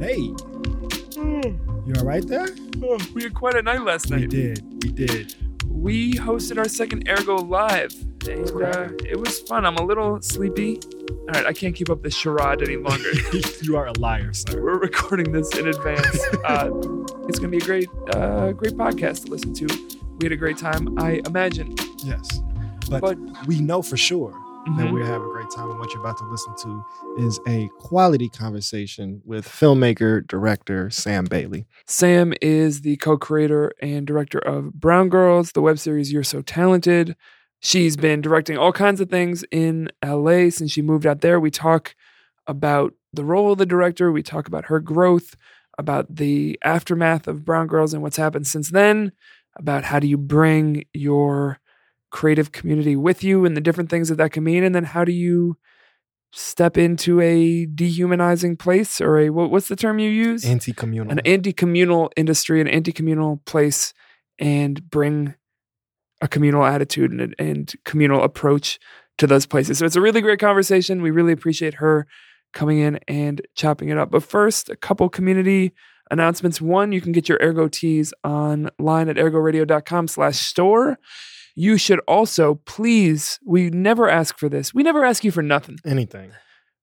Hey. You all right there? Oh, we had quite a night last night. We did. We hosted our second Ergo Live. And it was fun. I'm a little sleepy. All right, I can't keep up this charade any longer. You are a liar, sir. We're recording this in advance. It's going to be a great podcast to listen to. We had a great time, I imagine. Yes. But we know for sure that we're having a great time. And what you're about to listen to is a quality conversation with filmmaker, director, Sam Bailey. Sam is the co-creator and director of Brown Girls, the web series You're So Talented. She's been directing all kinds of things in LA since she moved out there. We talk about the role of the director. We talk about her growth, about the aftermath of Brown Girls and what's happened since then, about how do you bring your creative community with you and the different things that can mean, and then how do you step into a dehumanizing place or a, what's the term you use? Anti-communal. An anti-communal industry, an anti-communal place, and bring a communal attitude and communal approach to those places. So it's a really great conversation. We really appreciate her coming in and chopping it up. But first, a couple community announcements. One, you can get your Ergo tees online at ergoradio.com/store. You should also, please, we never ask for this. We never ask you for nothing. Anything.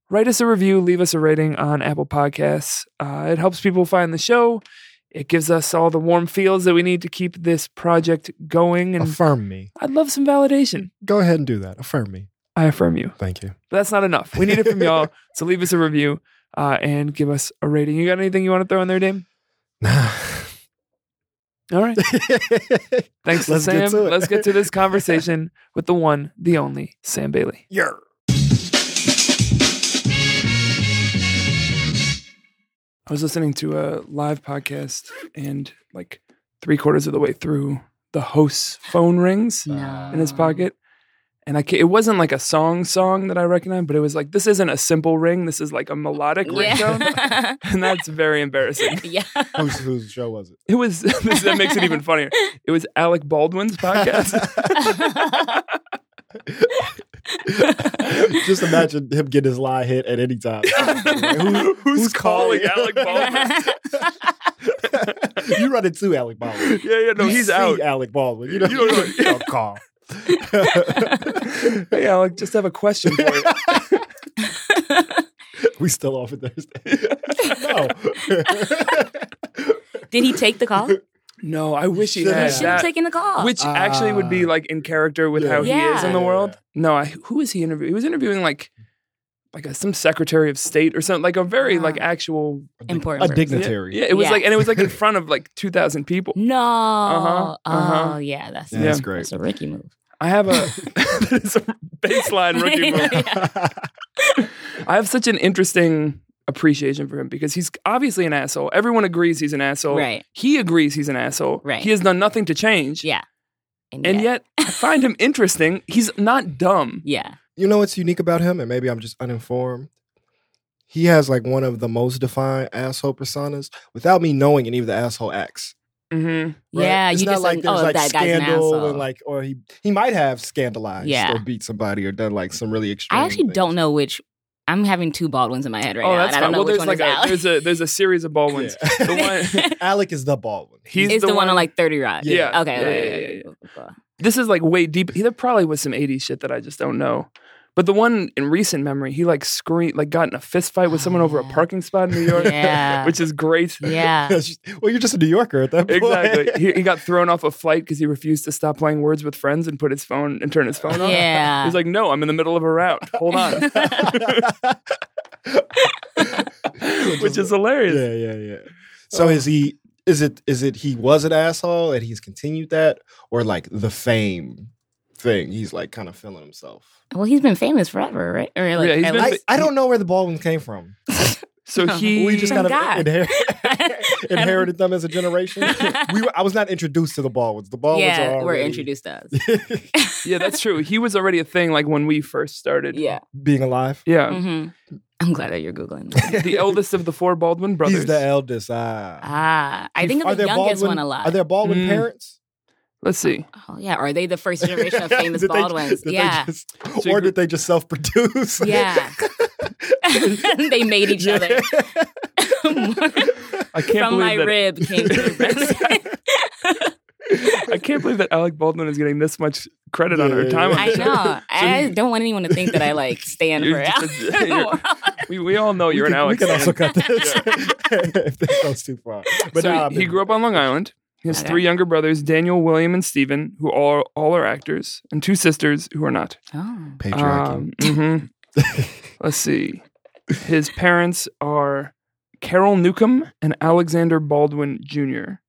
Write us a review. Leave us a rating on Apple Podcasts. It helps people find the show. It gives us all the warm feels that we need to keep this project going. And affirm me. I'd love some validation. Go ahead and do that. Affirm me. I affirm you. Thank you. But that's not enough. We need it from y'all. So leave us a review and give us a rating. You got anything you want to throw in there, Dame? Nah. All right. Thanks to Sam. Let's get to this conversation with the one, the only, Sam Bailey. Yeah. I was listening to a live podcast, and like 3/4 of the way through, the host's phone rings in his pocket. And it wasn't like a song that I recognized, but it was like, this isn't a simple ring. This is like a melodic ringtone. And that's very embarrassing. Yeah. Whose show was it? It was, that makes it even funnier. It was Alec Baldwin's podcast. Just imagine him getting his line hit at any time. Like, who's calling Alec Baldwin? You run into Alec Baldwin. Yeah, no, he's out. Alec Baldwin. You don't know. Call. Hey, Alec, just have a question for you. We still off on Thursday. No. Did he take the call? No, I wish he had. He should have taken the call. Which actually would be like in character with how he is in the world. Yeah. No, who was he interviewing? He was interviewing like some Secretary of State or something, like a very like actual important dignitary. Yeah, it was like, and it was like in front of like 2,000 people. No. Oh yeah, that's great. That's a Ricky move. I have that is a baseline Ricky move. Yeah. I have such an interesting appreciation for him because he's obviously an asshole. Everyone agrees he's an asshole. Right. He agrees he's an asshole. Right. He has done nothing to change. Yeah. And yet I find him interesting. He's not dumb. Yeah. You know what's unique about him, and maybe I'm just uninformed? He has like one of the most defined asshole personas without me knowing any of the asshole acts. Mm-hmm. Right? Yeah, it's you not just like there's like scandal and like, or he might have scandalized or beat somebody or done like some really extreme. I actually don't know which. I'm having two Baldwins in my head right now. That's and I don't know which one is Alec. There's a series of Baldwins. Yeah. The one, Alec is the Baldwin. He's the one on like 30 Rock. Yeah. Okay. Yeah. This is like way deep. There probably was some 80s shit that I just don't know. But the one in recent memory, he like screamed, like got in a fist fight with someone over a parking spot in New York, which is great. Yeah. Well, you're just a New Yorker at that point. Exactly. He got thrown off a flight because he refused to stop playing Words with Friends and turn his phone on. Yeah. He's like, no, I'm in the middle of a route. Hold on. Which is hilarious. Yeah. So is it he was an asshole and he's continued that, or like the fame thing? He's like kind of feeling himself. Well, he's been famous forever, right? Or like, I don't know where the Baldwins came from. So we just kind of inherited them as a generation. I was not introduced to the Baldwins. The Baldwins were introduced to us. Yeah, that's true. He was already a thing like when we first started being alive. Yeah. Mm-hmm. I'm glad that you're Googling that. The eldest of the four Baldwin brothers. He's the eldest. I think of the youngest one alive. Are there Baldwin parents? Let's see. Oh, yeah. Are they the first generation of famous Baldwins? Did they just self-produce? Yeah. They made each other. I can't from believe my rib came through. I can't believe that Alec Baldwin is getting this much credit on her time. On the show. Know. I don't want anyone to think that I like stand for Alec. We all know you're an Alec. We can also cut this if this goes too far. But so he grew up on Long Island. He has three younger brothers, Daniel, William, and Stephen, who all are actors, and two sisters who are not. Oh, patriarchy. Let's see. His parents are Carol Newcomb and Alexander Baldwin Jr.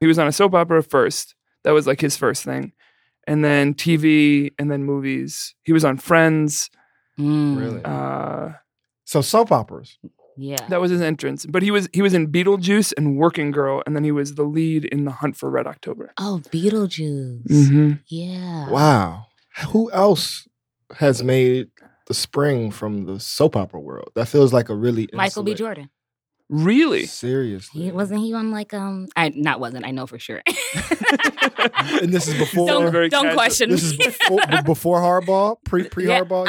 He was on a soap opera first. That was like his first thing. And then TV and then movies. He was on Friends. Really? So soap operas. Yeah. That was his entrance. But he was in Beetlejuice and Working Girl. And then he was the lead in The Hunt for Red October. Oh, Beetlejuice. Mm-hmm. Yeah. Wow. Who else has made the spring from the soap opera world? That feels like a really Michael B. Jordan. Really? Seriously? Wasn't he on like I know for sure. And this is before. Don't question. This is before Hardball, pre Hardball.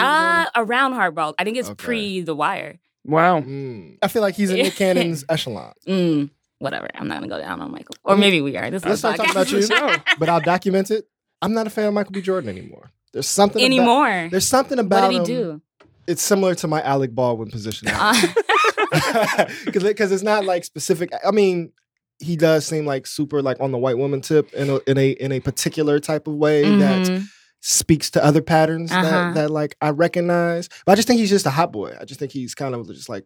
Around Hardball. I think it's pre The Wire. Wow. Mm. I feel like he's in Nick Cannon's echelon. Whatever. I'm not gonna go down on Michael. Or maybe we are. Let's not talk about you. No. But I'll document it. I'm not a fan of Michael B. Jordan anymore. There's something about. What did he do? It's similar to my Alec Baldwin position. Because it's not like specific. I mean, he does seem like super like on the white woman tip in a particular type of way that speaks to other patterns that like I recognize. But I just think he's just a hot boy. I just think he's kind of just like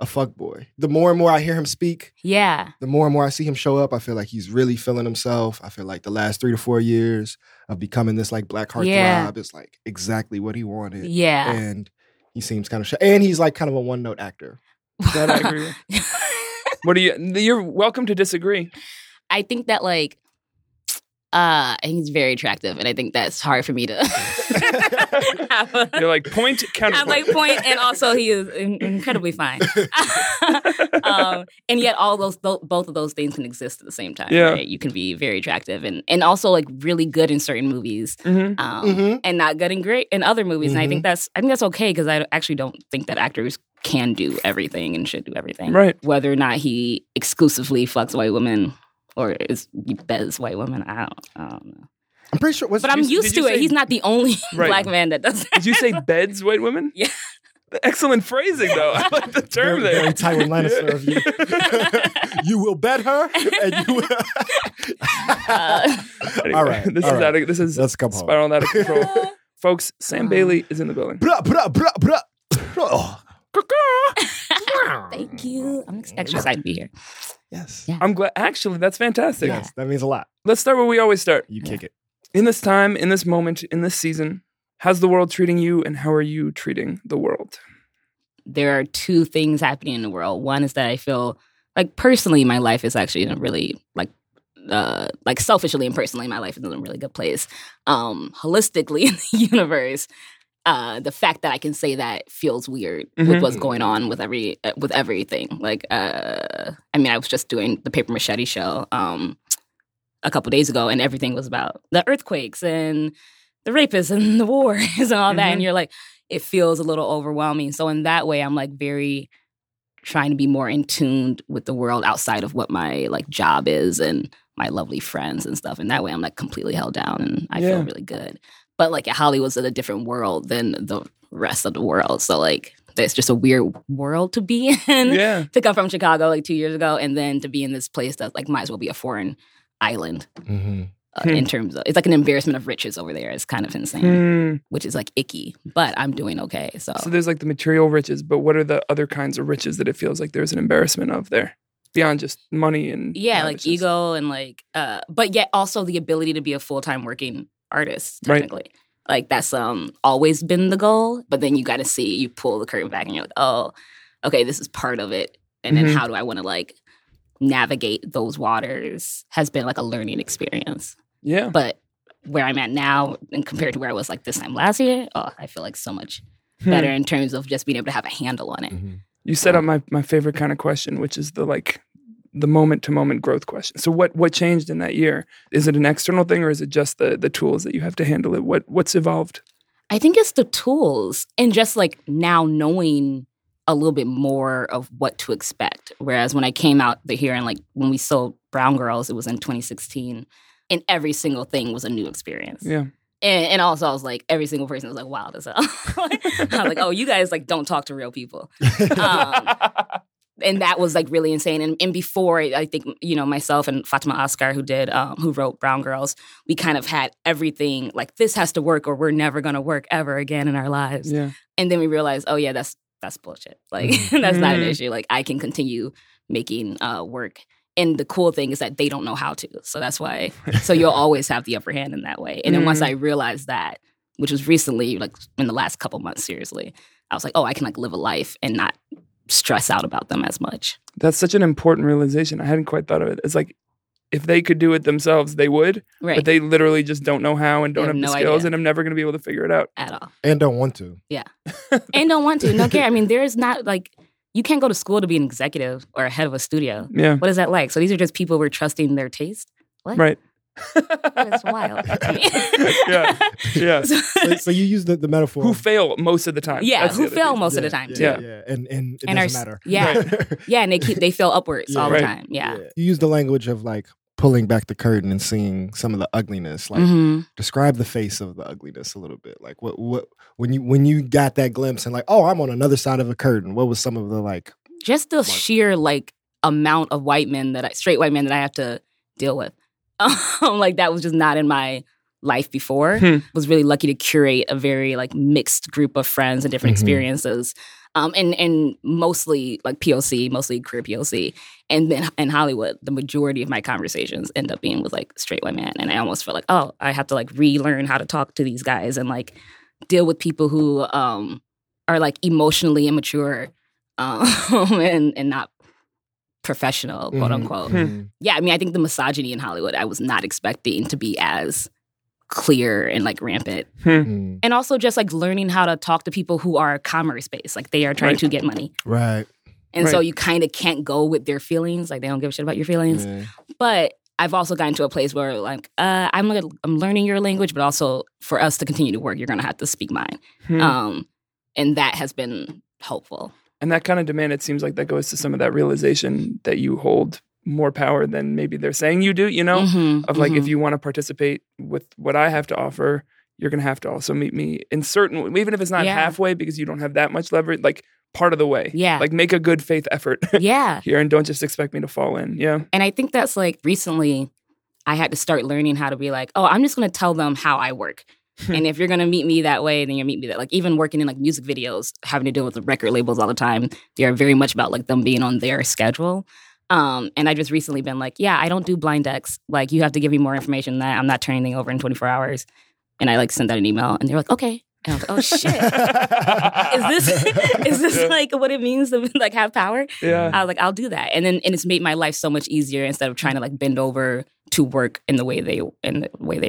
a fuck boy. The more and more I hear him speak, the more and more I see him show up, I feel like he's really feeling himself. I feel like the last 3 to 4 years of becoming this like black heartthrob is like exactly what he wanted. Yeah, and he seems kind of shy, and he's like kind of a one note actor. That I agree with. You're welcome to disagree. I think that like, I think he's very attractive, and I think that's hard for me to. You're like point counterpoint. I'm like point, and also he is incredibly fine. And yet, all those both of those things can exist at the same time. Yeah. Right? You can be very attractive and also like really good in certain movies, and not good and great in other movies. And I think that's okay because I actually don't think that actors can do everything and should do everything. Right. Whether or not he exclusively fucks white women. Or is best white women? I don't know. I'm pretty sure. But I'm used to it. He's not the only black man that does that. Did you say beds white women? Yeah. Excellent phrasing, though. I like the term there. Very Tywin Lannister of you. You will bed her, and you will... anyway, all right. This is Let's come spiraling out of control. Folks, Sam Bailey is in the building. Bruh, bruh, bruh, bruh. Oh. Thank you. I'm extra excited to be here. Yes. Yeah. I'm glad. Actually, that's fantastic. Yes, that means a lot. Let's start where we always start. You kick it. In this time, in this moment, in this season, how's the world treating you and how are you treating the world? There are two things happening in the world. One is that I feel like personally, my life is actually in a really like selfishly and personally, my life is in a really good place. Holistically in the universe. The fact that I can say that feels weird with what's going on with everything. Like, I mean, I was just doing the Paper Machete show a couple days ago, and everything was about the earthquakes and the rapists and the wars and all that. And you're like, it feels a little overwhelming. So in that way, I'm like very trying to be more in tune with the world outside of what my like job is and my lovely friends and stuff. And that way, I'm like completely held down, and I feel really good. But, like, Hollywood's in a different world than the rest of the world. So, like, it's just a weird world to be in. Yeah. To come from Chicago, like, 2 years ago, and then to be in this place that, like, might as well be a foreign island in terms of... It's like an embarrassment of riches over there. It's kind of insane, which is, like, icky. But I'm doing okay, So there's, like, the material riches, but what are the other kinds of riches that it feels like there's an embarrassment of there? Beyond just money and... Yeah, like, ego and, like... but yet also the ability to be a full-time working... artists technically. Right. Like that's always been the goal, but then you got to see, you pull the curtain back and you're like, oh, okay, this is part of it. And then how do I want to like navigate those waters has been like a learning experience. Yeah. But where I'm at now and compared to where I was like this time last year, oh, I feel like so much better in terms of just being able to have a handle on it. You set up my favorite kind of question, which is the like the moment-to-moment growth question. So what changed in that year? Is it an external thing or is it just the tools that you have to handle it? What's evolved? I think it's the tools and just like now knowing a little bit more of what to expect. Whereas when I came out here and like when we sold Brown Girls, it was in 2016, and every single thing was a new experience. Yeah. And also I was like, every single person was like wild as hell. I was like, oh, you guys like don't talk to real people. And that was like really insane. And before, I think, you know, myself and Fatima Oscar, who wrote Brown Girls, we kind of had everything like this has to work or we're never going to work ever again in our lives. Yeah. And then we realized, oh yeah, that's bullshit. Like that's not an issue. Like I can continue making work. And the cool thing is that they don't know how to. So that's why. So you'll always have the upper hand in that way. And then once I realized that, which was recently, like in the last couple months, seriously, I was like, oh, I can like live a life and not stress out about them as much. That's such an important realization. I hadn't quite thought of it. It's like, if they could do it themselves, they would. Right. But they literally just don't know how and don't have the skills idea. And I'm never going to be able to figure it out. At all. And don't want to. Yeah. And don't want to. No care. I mean, there is not like... You can't go to school to be an executive or a head of a studio. Yeah. What is that like? So these are just people we're trusting their taste? What? Right. That's wild. Yeah. Yeah. So you use the metaphor. Who fail most of the time. Yeah, who fail most of the time, too. Yeah, yeah. And it doesn't matter. Yeah. Right. Yeah, and they fail upwards all the time. Yeah. Yeah. You use the language of like pulling back the curtain and seeing some of the ugliness. Like describe the face of the ugliness a little bit. Like what when you got that glimpse and like, oh, I'm on another side of a curtain. What was some of the like just the sheer like amount of straight white men that I have to deal with. Like that was just not in my life before. Was really lucky to curate a very like mixed group of friends and different experiences. And mostly like POC, mostly queer POC. And then in Hollywood, the majority of my conversations end up being with like straight white men. And I almost feel like, oh, I have to like relearn how to talk to these guys and like deal with people who are like emotionally immature and not professional, quote unquote. Yeah, I mean, I think the misogyny in Hollywood, I was not expecting to be as clear and like rampant. And also just like learning how to talk to people who are commerce based, like they are trying to get money. Right. And so you kind of can't go with their feelings, like they don't give a shit about your feelings. Yeah. But I've also gotten to a place where like I'm learning your language, but also for us to continue to work, you're going to have to speak mine. And that has been helpful. And that kind of demand, it seems like that goes to some of that realization that you hold more power than maybe they're saying you do, you know, of like, if you want to participate with what I have to offer, you're going to have to also meet me in certain, even if it's not halfway because you don't have that much leverage, like part of the way. Yeah. Like make a good faith effort here and don't just expect me to fall in. Yeah. And I think that's like recently I had to start learning how to be like, oh, I'm just going to tell them how I work. And if you're going to meet me that way, then you'll meet me that. Like even working in like music videos, having to deal with the record labels all the time, they are very much about like them being on their schedule. And I just recently been like, yeah, I don't do blind decks. Like, you have to give me more information than that. I'm not turning anything over in 24 hours. And I like sent out an email and they were like, okay. And I was like, oh shit. Is this like what it means to like have power? Yeah. I was like, I'll do that. And it's made my life so much easier instead of trying to like bend over to work in the way they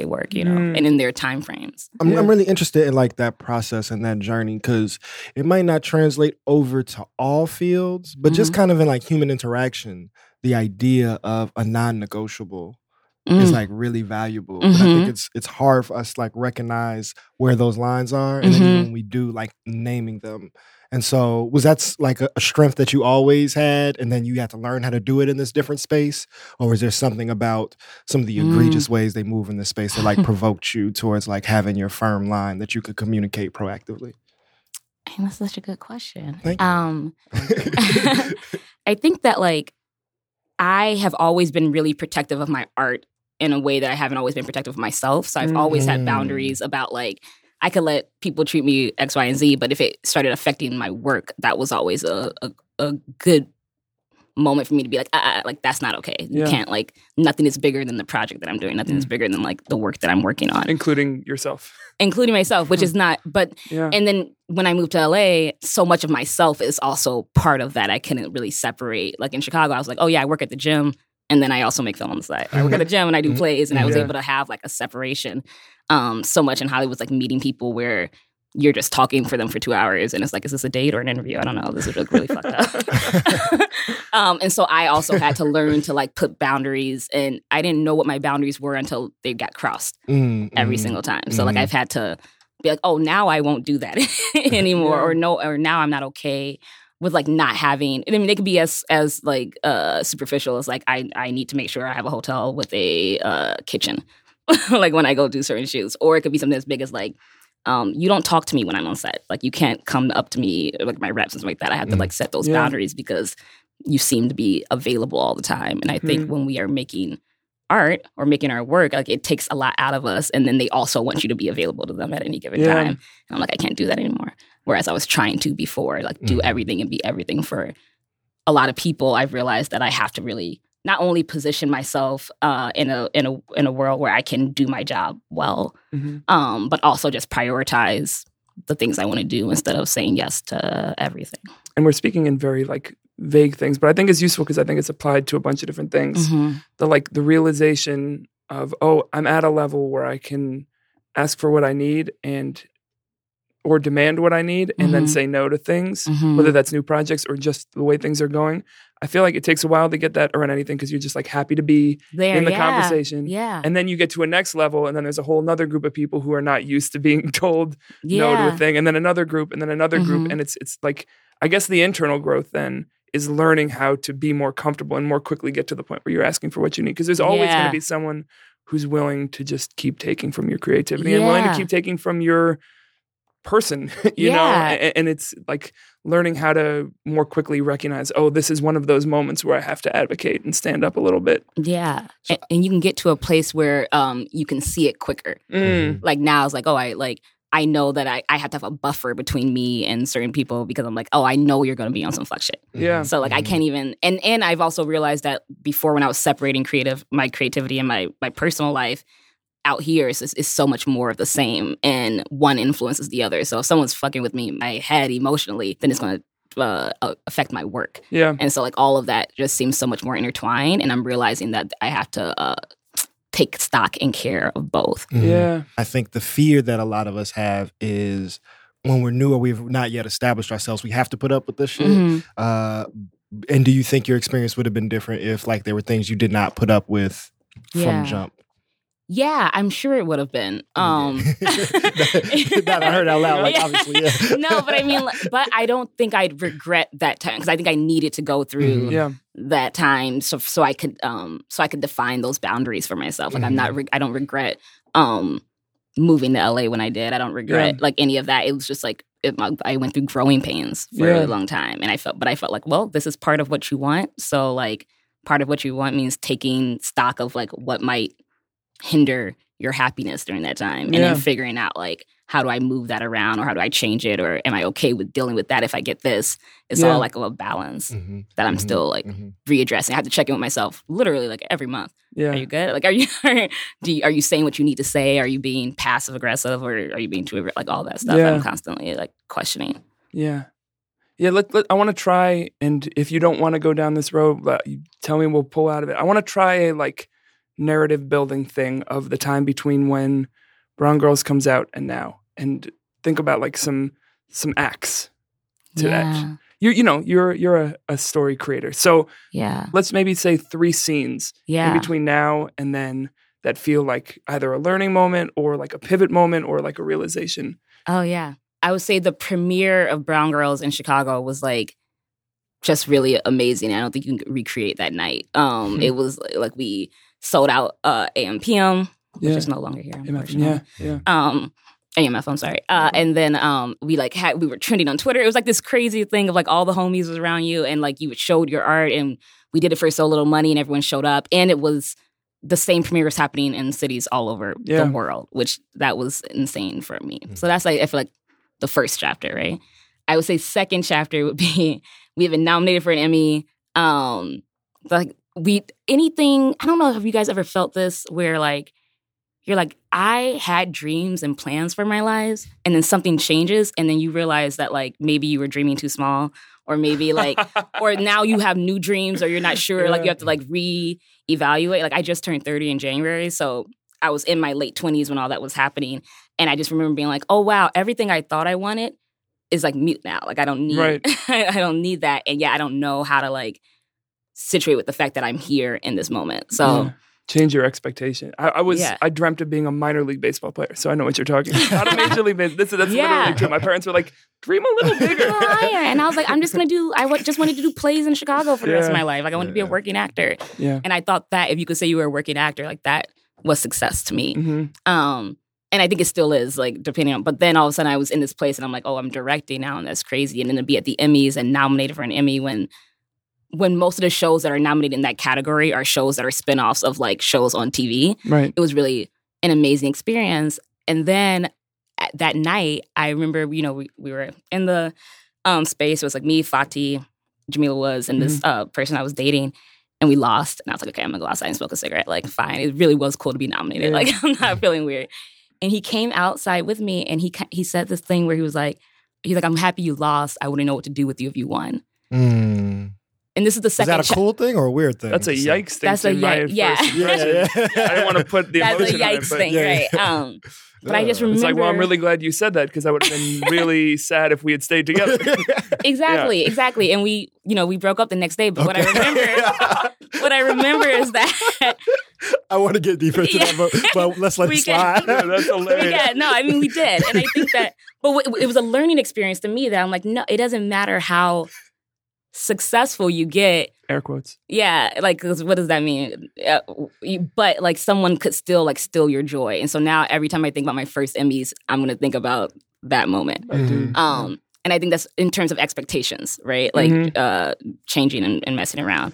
work, you know, and in their time frames. I'm really interested in like that process and that journey because it might not translate over to all fields, but just kind of in like human interaction, the idea of a non-negotiable is like really valuable. But I think it's hard for us to like recognize where those lines are and then when we do like naming them. And so was that like a strength that you always had and then you had to learn how to do it in this different space? Or is there something about some of the egregious ways they move in this space that like provoked you towards like having your firm line that you could communicate proactively? I mean, that's such a good question. Thank you. I think that like I have always been really protective of my art in a way that I haven't always been protective of myself. So I've always had boundaries about like, I could let people treat me X, Y, and Z, but if it started affecting my work, that was always a good moment for me to be like, like that's not okay. You can't like, nothing is bigger than the project that I'm doing. Nothing is bigger than like the work that I'm working on. Including yourself. Including myself, which is not, but, and then when I moved to LA, so much of myself is also part of that. I couldn't really separate. Like in Chicago, I was like, oh yeah, I work at the gym. And then I also make film on the side. I work at a gym and I do plays and I was able to have like a separation. So much in Hollywood, like meeting people where you're just talking for them for 2 hours and it's like, is this a date or an interview? I don't know. This is like really fucked up. And so I also had to learn to like put boundaries and I didn't know what my boundaries were until they got crossed every single time. So like I've had to be like, oh, now I won't do that anymore or no, or now I'm not okay. with like not having, I mean, they could be as like superficial as like, I need to make sure I have a hotel with a kitchen, like when I go do certain shoots. Or it could be something as big as like, you don't talk to me when I'm on set. Like you can't come up to me, like my reps and stuff like that. I have to like set those boundaries because you seem to be available all the time. And I think when we are making art or making our work, like it takes a lot out of us. And then they also want you to be available to them at any given time. And I'm like, I can't do that anymore. Whereas I was trying to before, like do everything and be everything for a lot of people. I've realized that I have to really not only position myself in a world where I can do my job well, but also just prioritize the things I want to do instead of saying yes to everything. And we're speaking in very like vague things, but I think it's useful because I think it's applied to a bunch of different things. The like the realization of, oh, I'm at a level where I can ask for what I need and or demand what I need and then say no to things, whether that's new projects or just the way things are going. I feel like it takes a while to get that around anything because you're just like happy to be there, in the conversation. And then you get to a next level and then there's a whole nother group of people who are not used to being told no to a thing, and then another group and then another group. And it's like, I guess the internal growth then is learning how to be more comfortable and more quickly get to the point where you're asking for what you need. Because there's always going to be someone who's willing to just keep taking from your creativity and willing to keep taking from your person, you know, and it's like learning how to more quickly recognize, oh, this is one of those moments where I have to advocate and stand up a little bit. So, and you can get to a place where you can see it quicker. Like now it's like, oh, I know that I have to have a buffer between me and certain people because I'm like, oh, I know you're going to be on some fuck shit. So like I can't even, and I've also realized that before when I was separating my creativity and my personal life, out here is so much more of the same, and one influences the other. So if someone's fucking with me in my head emotionally, then it's going to affect my work. And so like all of that just seems so much more intertwined, and I'm realizing that I have to take stock and care of both. I think the fear that a lot of us have is when we're new or we've not yet established ourselves, we have to put up with this shit. And do you think your experience would have been different if like there were things you did not put up with from jump? Yeah, I'm sure it would have been. That I heard out loud, like obviously. No, but I mean, but I don't think I'd regret that time because I think I needed to go through that time so I could so I could define those boundaries for myself. Like I don't regret moving to LA when I did. I don't regret like any of that. It was just like I went through growing pains for a really long time, and I felt like, well, this is part of what you want. So like part of what you want means taking stock of like what might hinder your happiness during that time, and then figuring out like, how do I move that around, or how do I change it, or am I okay with dealing with that if I get this? It's all like a balance that I'm still like readdressing. I have to check in with myself literally like every month. Are you good? Like, are you saying what you need to say? Are you being passive aggressive, or are you being too, like, all that stuff? I'm constantly like questioning. Yeah, I want to try, and if you don't want to go down this road, you tell me, we'll pull out of it. I want to try a like narrative building thing of the time between when Brown Girls comes out and now, and think about like some acts to that. You're a story creator, so let's maybe say 3 scenes in between now and then that feel like either a learning moment or like a pivot moment or like a realization. Oh yeah, I would say the premiere of Brown Girls in Chicago was like just really amazing. I don't think you can recreate that night. It was like we sold out AMPM, which is no longer here. AMF, I'm sorry. And then we were trending on Twitter. It was like this crazy thing of like all the homies was around you, and like you showed your art, and we did it for so little money, and everyone showed up. And it was the same premiere was happening in cities all over the world, which that was insane for me. So that's like, I feel like the first chapter, right? I would say second chapter would be, we've been nominated for an Emmy. I don't know, have you guys ever felt this where like, you're like, I had dreams and plans for my lives, and then something changes, and then you realize that like maybe you were dreaming too small, or maybe like, or now you have new dreams, or you're not sure, like you have to like reevaluate. Like I just turned 30 in January, so I was in my late 20s when all that was happening, and I just remember being like, oh wow, everything I thought I wanted is like mute now. Like I don't need, I don't need that, and I don't know how to like situate with the fact that I'm here in this moment. So Change your expectation. I dreamt of being a minor league baseball player, so I know what you're talking about. Not a major league baseball. That's literally true. My parents were like, dream a little bigger. And I was like, I'm just going to do, just wanted to do plays in Chicago for the rest of my life. Like, I wanted to be a working actor. Yeah. And I thought that if you could say you were a working actor, like, that was success to me. Mm-hmm. And I think it still is, like, depending on, but then all of a sudden I was in this place and I'm like, oh, I'm directing now, and that's crazy. And then to be at the Emmys and nominated for an Emmy when most of the shows that are nominated in that category are shows that are spinoffs of, like, shows on TV. Right. It was really an amazing experience. And then that night, I remember, you know, we were in the space. It was, like, me, Fati, Jamila was, and this person I was dating. And we lost. And I was like, okay, I'm going to go outside and smoke a cigarette. Like, fine. It really was cool to be nominated. Yeah. Like, I'm not feeling weird. And he came outside with me, and he said this thing where he was like, I'm happy you lost. I wouldn't know what to do with you if you won. Mm. And this is the second. Is that a cool thing or a weird thing? That's a yikes thing. That's a yikes. I didn't want to put the emotion on it. That's a yikes thing, right? But I just remember. It's like, well, I'm really glad you said that, because I would have been really sad if we had stayed together. Exactly. And we, we broke up the next day. But what I remember is that. I want to get deeper into that, but let's let it slide. That's hilarious. We did. And I think that, but it was a learning experience to me that I'm like, no, it doesn't matter how successful you get, air quotes, cause what does that mean, but like someone could still steal your joy. And so now every time I think about my first Emmys, I'm gonna think about that moment. Mm-hmm. And I think that's in terms of expectations, right? Like changing and messing around.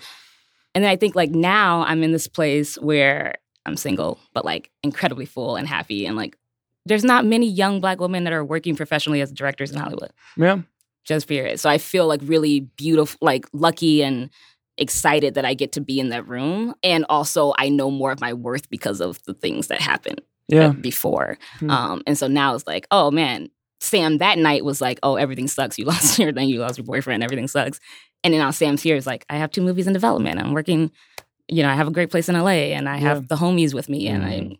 And then I think now I'm in this place where I'm single but incredibly full and happy, and there's not many young Black women that are working professionally as directors in Hollywood. Just period. So I feel really beautiful, lucky and excited that I get to be in that room. And also I know more of my worth because of the things that happened before. Mm-hmm. And so now it's like, oh man, Sam that night was like, oh, everything sucks. You lost your thing. You lost your boyfriend. Everything sucks. And then now Sam's here is like, I have 2 movies in development. I'm working, I have a great place in LA, and I have the homies with me, and I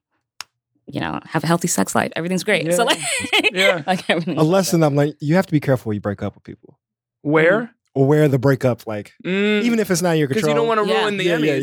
have a healthy sex life. Everything's great. Yeah. So everything's a lesson. Great. I'm like, you have to be careful when you break up with people. Where? Or where the breakup, even if it's not in your control. Because you don't want to ruin the Emmys.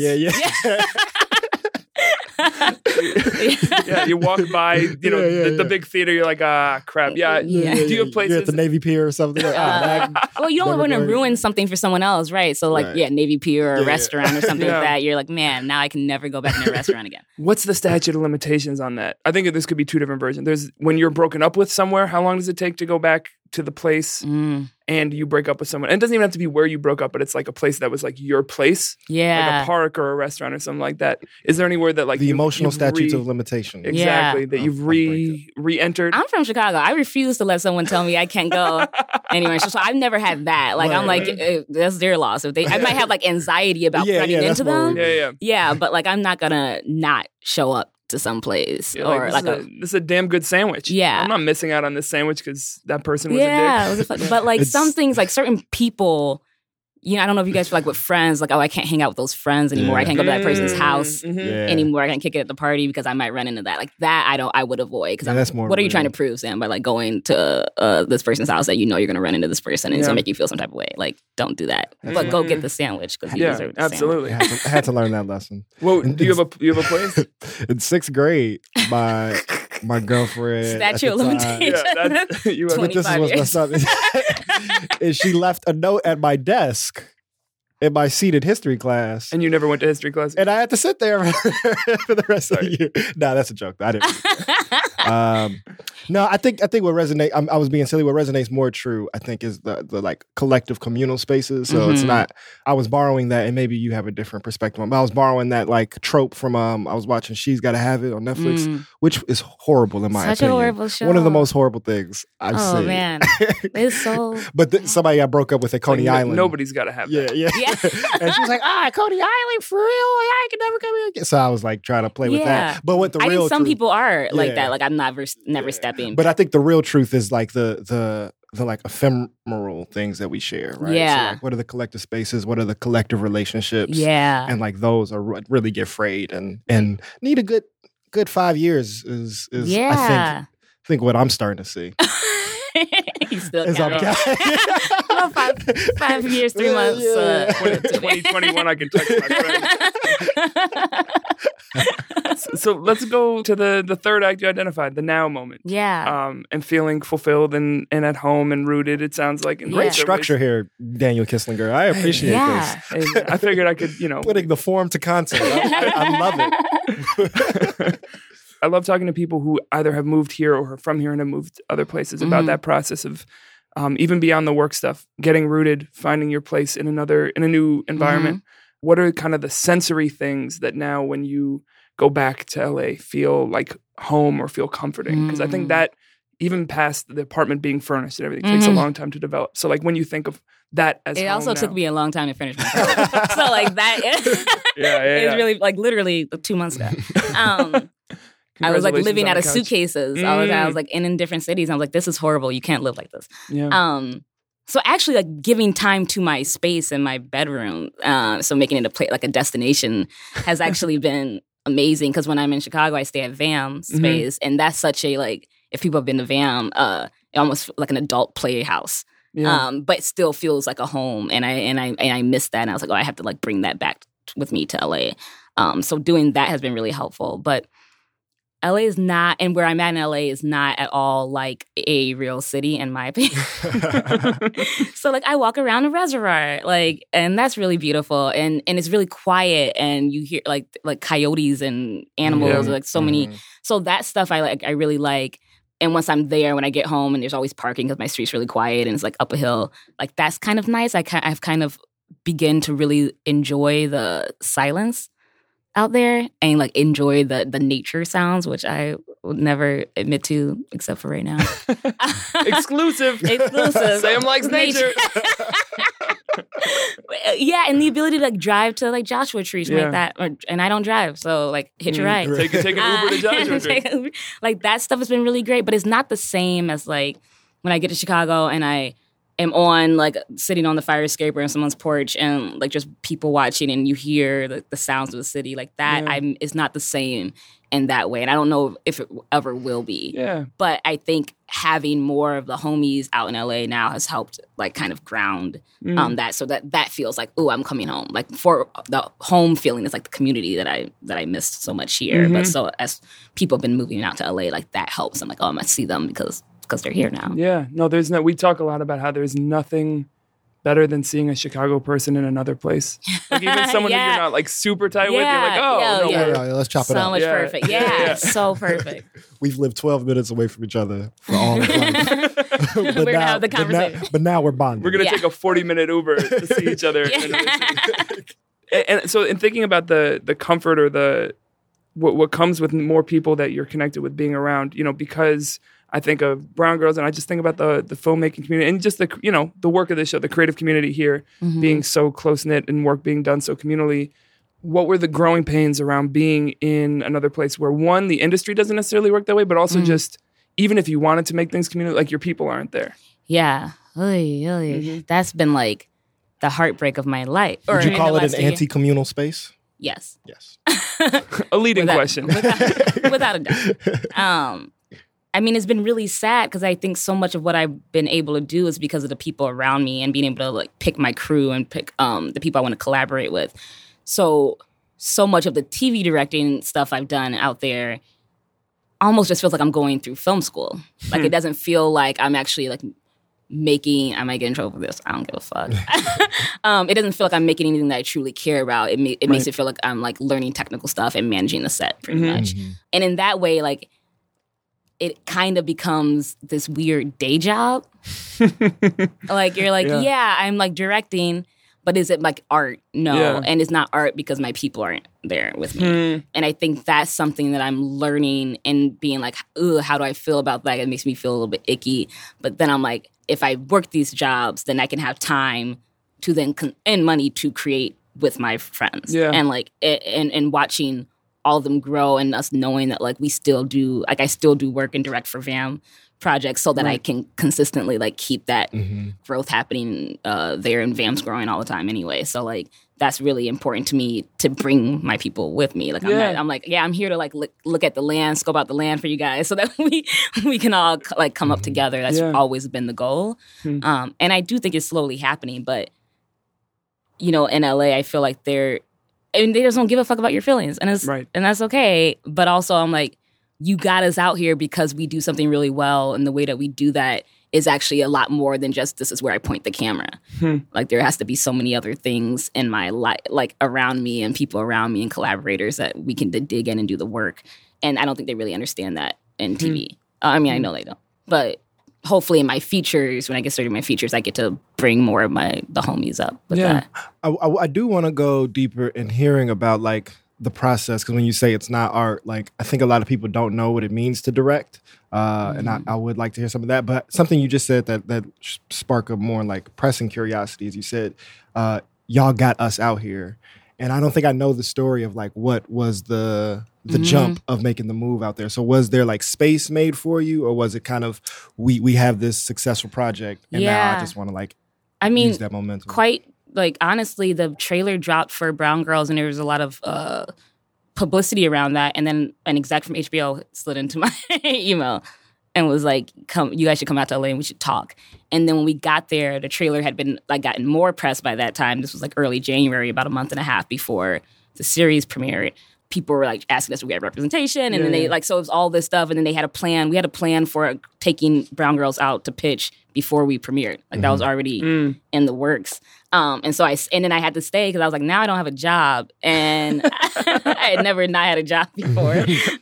Yeah. You walk by, the big theater, you're like, ah, crap. Yeah. Do you have places? You're at the Navy Pier or something. You don't want to ruin something for someone else, right? So Navy Pier or a restaurant or something like that. You're like, man, now I can never go back in a restaurant again. What's the statute of limitations on that? I think this could be 2 different versions. There's when you're broken up with somewhere, how long does it take to go back to the place and you break up with someone? And it doesn't even have to be where you broke up, but it's a place that was your place. Yeah. Like a park or a restaurant or something like that. Is there anywhere that the emotional statutes of limitation. Exactly. Yeah. That you've re-entered. I'm from Chicago. I refuse to let someone tell me I can't go anywhere. So I've never had that. I'm that's their loss. If I might have anxiety about running into them. But I'm not gonna not show up to some place this is a damn good sandwich. Yeah, I'm not missing out on this sandwich because that person was a dick. But some things, certain people, I don't know if you guys feel with friends, I can't hang out with those friends anymore. I can't go to that person's house anymore. I can't kick it at the party because I might run into that. I would avoid because that's more. What are you trying to prove, Sam, by going to this person's house that you're going to run into this person and it's going to make you feel some type of way? Don't do that. But go get the sandwich because you deserve the absolutely. Sandwich. Absolutely, I had to learn that lesson. Well, do you have a place? In 6th grade, my girlfriend. Statute of limitations. Yeah, that's, you have 25 years. And she left a note at my desk in my seated history class. And you never went to history class? And I had to sit there for the rest of the year. No, that's a joke. I didn't. No, I think what resonates, I was being silly, what resonates more true, I think, is the collective communal spaces. So it's not, I was borrowing that, and maybe you have a different perspective on it. I was borrowing that trope from, I was watching She's Gotta Have It on Netflix, which is horrible in my opinion. Such a horrible show. One of the most horrible things I've seen. Oh, man. It's so... But somebody I broke up with at Coney Island. Nobody's gotta have that. Yeah. And she was like, Coney Island, for real? I can never come here again. So I was trying to play with that. But what the real truth, people are that. Like, I'm never stepping. But I think the real truth is the ephemeral things that we share, right? Yeah. So what are the collective spaces? What are the collective relationships? Yeah. And those are what really get frayed and need a good 5 years is I think what I'm starting to see. He's still got it. Well, five years, 3 months. 2021, I can text my friends. So let's go to the third act you identified, the now moment. Yeah. And feeling fulfilled and at home and rooted, it sounds like. Great structure here, Daniel Kisslinger. I appreciate this. And I figured I could, Putting the form to content. I love it. I love talking to people who either have moved here or are from here and have moved other places about that process of even beyond the work stuff, getting rooted, finding your place in a new environment. What are kind of the sensory things that now when you go back to LA feel like home or feel comforting? Because I think that even past the apartment being furnished and everything takes a long time to develop. So like when you think of that as it home also now. Took me a long time to finish my apartment. So like that is it's really like literally 2 months ago. I was like living out of suitcases all the time. I was like in different cities. I was like, this is horrible. You can't live like this. Yeah. So actually like giving time to my space in my bedroom, so making it like a destination has actually been amazing. Because when I'm in Chicago, I stay at VAM space. And that's such a like, if people have been to VAM, almost like an adult playhouse. Yeah. But still feels like a home. And I miss that. And I was like, oh, I have to like bring that back with me to LA. So doing that has been really helpful. But LA is not, and where I'm at in LA is not at all like a real city, in my opinion. So like I walk around a reservoir, like, and that's really beautiful, and it's really quiet, and you hear like coyotes and animals, like so many. So that stuff I really like. And once I'm there, when I get home, and there's always parking because my street's really quiet, and it's like up a hill, like that's kind of nice. I've kind of begun to really enjoy the silence out there and like enjoy the nature sounds, which I would never admit to except for right now. Exclusive. Sam likes nature. Yeah, and the ability to like drive to like Joshua Tree to make that, and I don't drive, so like hitch a ride. Take an Uber to Joshua Tree. Like that stuff has been really great, but it's not the same as like when I get to Chicago and I am on like sitting on the fire escape or on someone's porch and like just people watching and you hear the sounds of the city like that. Yeah. It's not the same in that way, and I don't know if it ever will be. Yeah. But I think having more of the homies out in LA now has helped like kind of ground that, so that feels like, oh, I'm coming home. Like for the home feeling is like the community that I missed so much here. But so as people have been moving out to LA, like that helps. I'm like, oh, I must see them because they're here now. Yeah. No, there's no, we talk a lot about how there's nothing better than seeing a Chicago person in another place. Like even someone who you're not like super tight with, you're like, let's chop it up. So much perfect. Yeah. So perfect. We've lived 12 minutes away from each other for all of life. We're going to have the conversation. But now we're bonded. We're going to take a 40-minute Uber to see each other. And so in thinking about the comfort or the what comes with more people that you're connected with being around, because I think of Brown Girls, and I just think about the filmmaking community and just the work of this show, the creative community here being so close-knit and work being done so communally. What were the growing pains around being in another place where, one, the industry doesn't necessarily work that way, but also just even if you wanted to make things communal, like your people aren't there? Yeah. That's been like the heartbreak of my life. Would you call it an anti-communal space? Yes. A leading question. Without a doubt. I mean, it's been really sad because I think so much of what I've been able to do is because of the people around me and being able to like pick my crew and pick the people I want to collaborate with. So much of the TV directing stuff I've done out there almost just feels like I'm going through film school. Like it doesn't feel like I'm actually like making, I might get in trouble for this, I don't give a fuck. It doesn't feel like I'm making anything that I truly care about. It makes it feel like I'm like learning technical stuff and managing the set pretty much. And in that way, like, it kind of becomes this weird day job. Like, you're like, I'm like directing, but is it like art? No. Yeah. And it's not art because my people aren't there with me. And I think that's something that I'm learning and being like, ugh, how do I feel about that? It makes me feel a little bit icky. But then I'm like, if I work these jobs, then I can have time to then and money to create with my friends. Yeah. And like, and watching all of them grow and us knowing that like we still do, like I still do work and direct for VAM projects so that I can consistently like keep that growth happening there, and VAM's growing all the time anyway. So like that's really important to me to bring my people with me. Like, I'm here to like look at the land, scope out the land for you guys so that we can all like come up together. That's always been the goal. Mm-hmm. And I do think it's slowly happening, but you know, in LA, I feel like they just don't give a fuck about your feelings, and it's right. And that's okay. But also, I'm like, you got us out here because we do something really well, and the way that we do that is actually a lot more than just this is where I point the camera. Like there has to be so many other things in my life, like around me and people around me and collaborators that we can dig in and do the work. And I don't think they really understand that in TV. I mean, I know they don't, but hopefully in my features, when I get started in my features, I get to bring more of the homies up with that. I do want to go deeper in hearing about like the process, because when you say it's not art, like I think a lot of people don't know what it means to direct. And I would like to hear some of that. But something you just said that sparked a more like pressing curiosity is you said, y'all got us out here. And I don't think I know the story of like what was the jump of making the move out there. So was there like space made for you, or was it kind of we have this successful project and now I just want to like use that momentum? Like, honestly, the trailer dropped for Brown Girls, and there was a lot of publicity around that. And then an exec from HBO slid into my email and was like, you guys should come out to LA and we should talk. And then when we got there, the trailer had been like gotten more press by that time. This was like early January, about a month and a half before the series premiered. People were like asking us if we had representation. And then they like, so it was all this stuff. And then they had a plan. We had a plan for taking Brown Girls out to pitch before we premiered. Like that was already in the works. And so then I had to stay because I was like, now I don't have a job. And I had never not had a job before.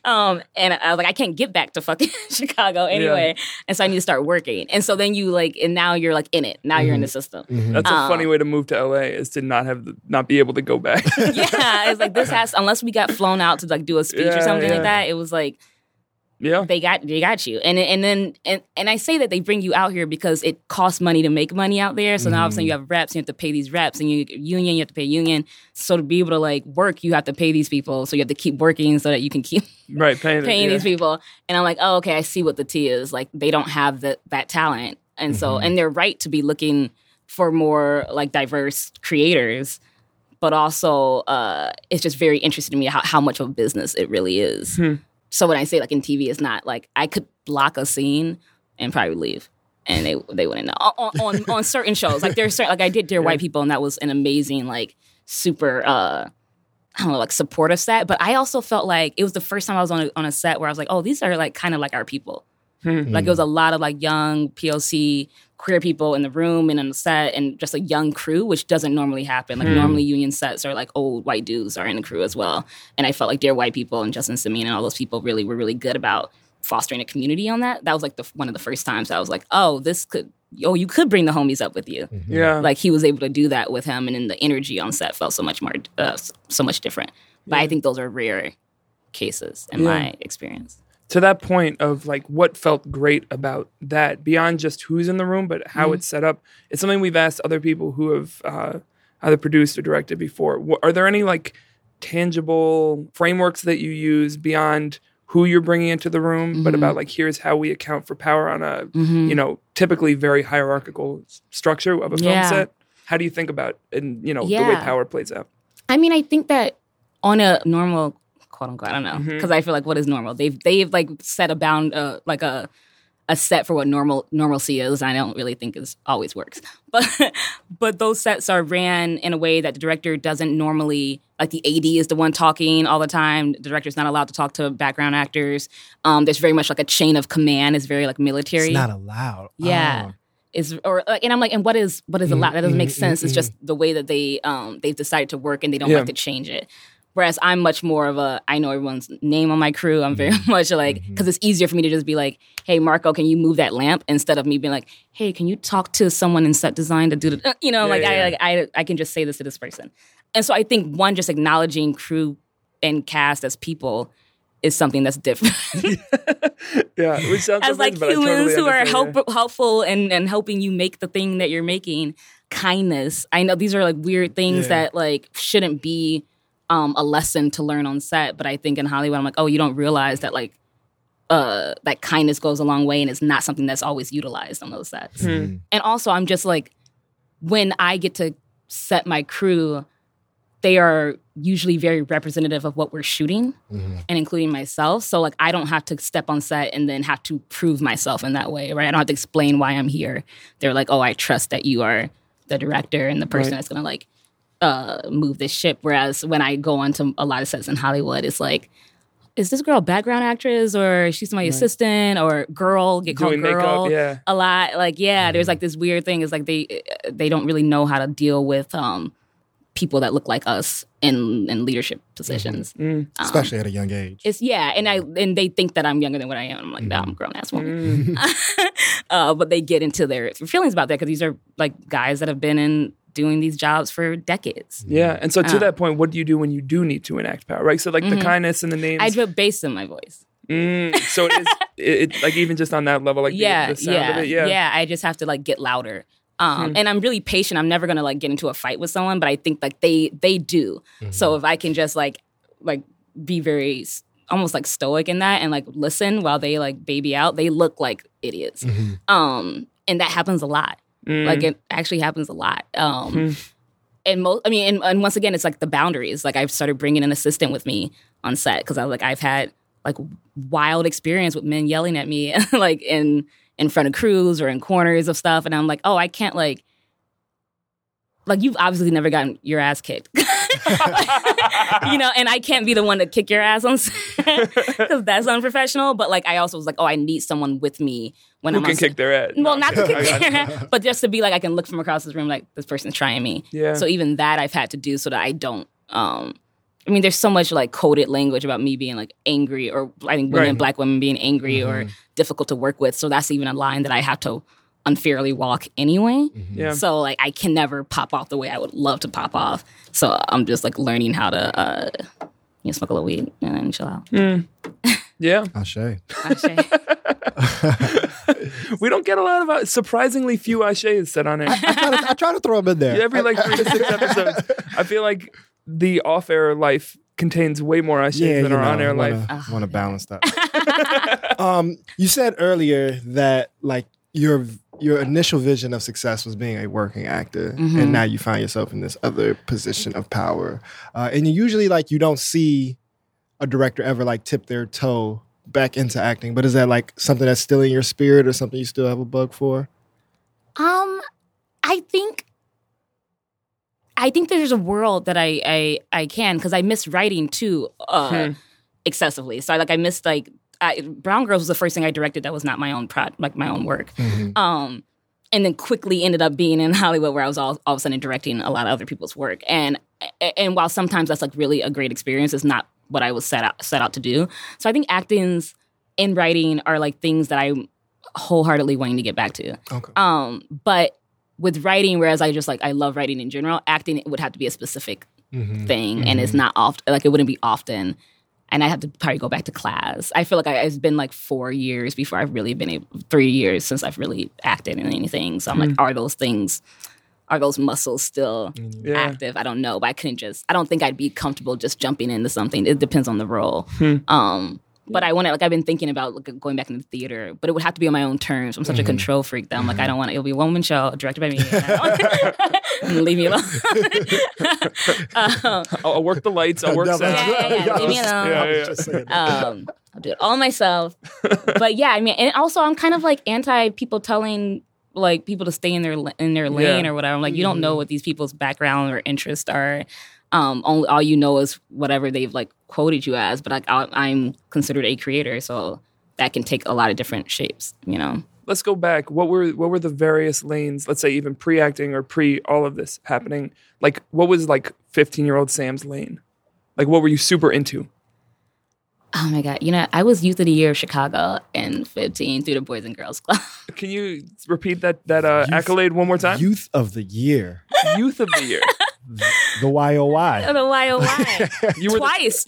And I was like, I can't get back to fucking Chicago anyway. Yeah. And so I need to start working. And so then now you're like in it. Now you're in the system. That's a funny way to move to LA, is to not be able to go back. Yeah. It's like unless we got flown out to like do a speech or something like that, it was like, they got you. And then I say that they bring you out here because it costs money to make money out there. So now all of a sudden you have reps, you have to pay these reps, and you have to pay union. So to be able to like work, you have to pay these people. So you have to keep working so that you can keep paying these people. And I'm like, oh, okay, I see what the tea is. Like they don't have that talent. And so, and they're right to be looking for more like diverse creators. But also it's just very interesting to me how much of a business it really is. So when I say like in TV, it's not like I could block a scene and probably leave, and they wouldn't know. On certain shows, like there's certain, like I did Dear White People, and that was an amazing like super supportive set. But I also felt like it was the first time I was on a set where I was like, oh, these are like kind of like our people. Like it was a lot of like young POC queer people in the room and on the set, and just a young crew, which doesn't normally happen. Like normally union sets are like old white dudes are in the crew as well. And I felt like Dear White People and Justin Simien and all those people really were really good about fostering a community on that. That was like one of the first times I was like, oh, you could bring the homies up with you. Like he was able to do that with him, and then the energy on set felt so much more, so much different. But I think those are rare cases in my experience. To that point of like what felt great about that, beyond just who's in the room, but how it's set up, it's something we've asked other people who have either produced or directed before. Are there any like tangible frameworks that you use beyond who you're bringing into the room, but about like here's how we account for power on a typically very hierarchical structure of a film set? How do you think about the way power plays out? I mean, I think that on a normal, quote unquote, I don't know, because I feel like what is normal? They've like set a bound, like a set for what normalcy is. I don't really think it always works, but those sets are ran in a way that the director doesn't normally, like the AD is the one talking all the time. The director's not allowed to talk to background actors. There's very much like a chain of command. It's very like military. It's not allowed. Yeah. Oh. And I'm like, and what is allowed? That doesn't make sense. It's just the way that they've decided to work, and they don't like to chanchange it. Whereas I'm much more of I know everyone's name on my crew. I'm very much like, because it's easier for me to just be like, hey, Marco, can you move that lamp? Instead of me being like, hey, can you talk to someone in set design to do the, I can just say this to this person. And so I think just acknowledging crew and cast as people is something that's different. Which sounds as like humans totally who are helpful and helping you make the thing that you're making. Kindness. I know these are like weird things that like shouldn't be a lesson to learn on set, but I think in Hollywood, I'm like, oh, you don't realize that like that kindness goes a long way, and it's not something that's always utilized on those sets. And also, I'm just like, when I get to set my crew, they are usually very representative of what we're shooting, and including myself. So, like, I don't have to step on set and then have to prove myself in that way, right? I don't have to explain why I'm here. They're like, oh, I trust that you are the director and the person that's going to, like, move this ship. Whereas when I go on to a lot of sets in Hollywood, it's like, is this girl a background actress or is she somebody's assistant or girl, get called girl makeup, a lot. Like, there's, like, this weird thing is, like, they don't really know how to deal with people that look like us in leadership positions. Especially at a young age. It's and they think that I'm younger than what I am. I'm like, nah, I'm a grown-ass woman. But they get into their feelings about that because these are, like, guys that have been in doing these jobs for decades. Yeah, and so to that point, what do you do when you do need to enact power, right? So, like, the kindness and the names. I do it based on my voice. So it is, it, like, even just on that level, like, the sound of it. Yeah, I just have to, like, get louder. And I'm really patient. I'm never going to, like, get into a fight with someone, but I think, like, they do. So if I can just, like be very almost, like, stoic in that and, like, listen while they, like, baby out, they look like idiots. And that happens a lot. Like, it actually happens a lot. And and once again, it's like the boundaries. Like, I've started bringing an assistant with me on set because I've had, like, wild experience with men yelling at me, like, in front of crews or in corners of stuff. And I'm like, oh, I can't, like, you've obviously never gotten your ass kicked. You know, and I can't be the one to kick your ass on set because that's unprofessional. But, like, I also was like, oh, I need someone with me when I'm on set. Who can kick their ass? Well, not to kick their ass, but just to be like, I can look from across this room like, this person's trying me. Yeah. So even that I've had to do so that I don't, I mean, there's so much, like, coded language about me being, like, angry or I think women, Black women being angry or difficult to work with. So that's even a line that I have to unfairly walk anyway. So, like, I can never pop off the way I would love to pop off. So I'm just, like, learning how to smoke a little weed and then chill out. Yeah. Ashe. We don't get a lot of, surprisingly few ashes said on air. I try to throw them in there. Yeah, every, like, 3 to 6 episodes. I feel like the off-air life contains way more ashes than our on-air life. I want to balance that. You said earlier that, like, your initial vision of success was being a working actor, and now you find yourself in this other position of power. And you usually, like, you don't see a director ever, like, tip their toe back into acting. But is that, like, something that's still in your spirit or something you still have a bug for? I think there's a world that I can, because I miss writing too excessively. So Brown Girls was the first thing I directed that was not my own my own work, and then quickly ended up being in Hollywood where I was all of a sudden directing a lot of other people's work. And while sometimes that's, like, really a great experience, it's not what I was set out to do. So I think acting's and writing are, like, things that I'm wholeheartedly wanting to get back to. Okay. But with writing, whereas I just, like, I love writing in general, acting would have to be a specific thing, and it's not often, like, it wouldn't be often. And I have to probably go back to class. I feel like it's been, like, 4 years before I've really been 3 years since I've really acted in anything. So I'm like, are those muscles still active? I don't know, but I don't think I'd be comfortable just jumping into something. It depends on the role. But I want to, like, I've been thinking about, like, going back into theater, but it would have to be on my own terms. I'm such a control freak that I'm like, I don't want it. It'll be a one-woman show directed by me. Leave me alone. I'll work the lights. I'll work sound. Leave me alone. I'll do it all myself. But yeah, I mean, and also I'm kind of, like, anti people telling, like, people to stay in their lane or whatever. I'm like, you don't know what these people's background or interests are. Only all you know is whatever they've, like, quoted you as, but, like, I'm considered a creator, so that can take a lot of different shapes, you know. Let's go back. What were the various lanes? Let's say even pre-acting or pre all of this happening. Like, what was, like, 15-year-old Sam's lane? Like, what were you super into? Oh my God! You know, I was Youth of the Year of Chicago in 15 through the Boys and Girls Club. Can you repeat that accolade one more time? Youth of the Year. Youth of the Year. The Y-O-Y. The Y-O-Y. Twice.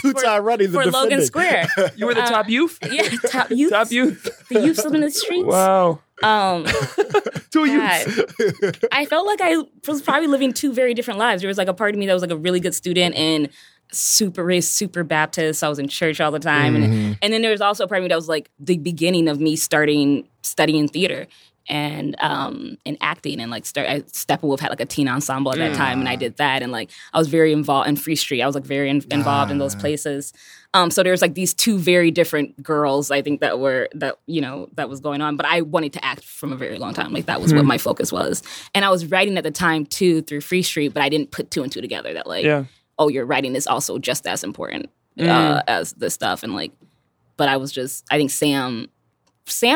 Two-time running for Logan Square. You were the top youth? Yeah, top youth. Top youth. The youth living in the streets. Wow. Two youths. I felt like I was probably living two very different lives. There was, like, a part of me that was, like, a really good student and super raised, super Baptist. So I was in church all the time. And then there was also a part of me that was, like, the beginning of me starting studying theater. and in acting, and like Steppenwolf had like a teen ensemble at that time, and I did that, and like I was very involved in Free Street. I was like very involved in those places. So there was like these two very different girls, I think, that was going on. But I wanted to act from a very long time. Like that was what my focus was. And I was writing at the time too through Free Street, but I didn't put two and two together that like, oh, your writing is also just as important as this stuff. And like, but I was just, I think Sam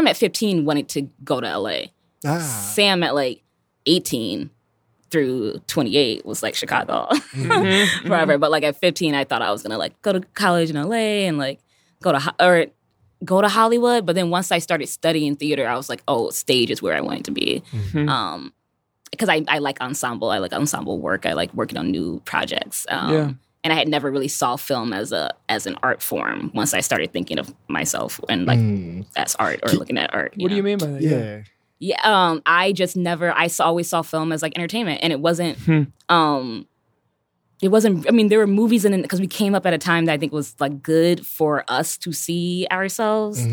at 15 wanted to go to LA. Sam at like 18 through 28 was like Chicago forever. But like at 15, I thought I was gonna like go to college in LA and like go to Hollywood. But then once I started studying theater, I was like, oh, stage is where I wanted to be. Because I like ensemble. I like ensemble work. I like working on new projects. And I had never really saw film as an art form once I started thinking of myself and like as art or looking at art. What do you mean by that? Yeah. I always saw film as like entertainment, and it wasn't. I mean, there were movies in it because we came up at a time that I think was like good for us to see ourselves.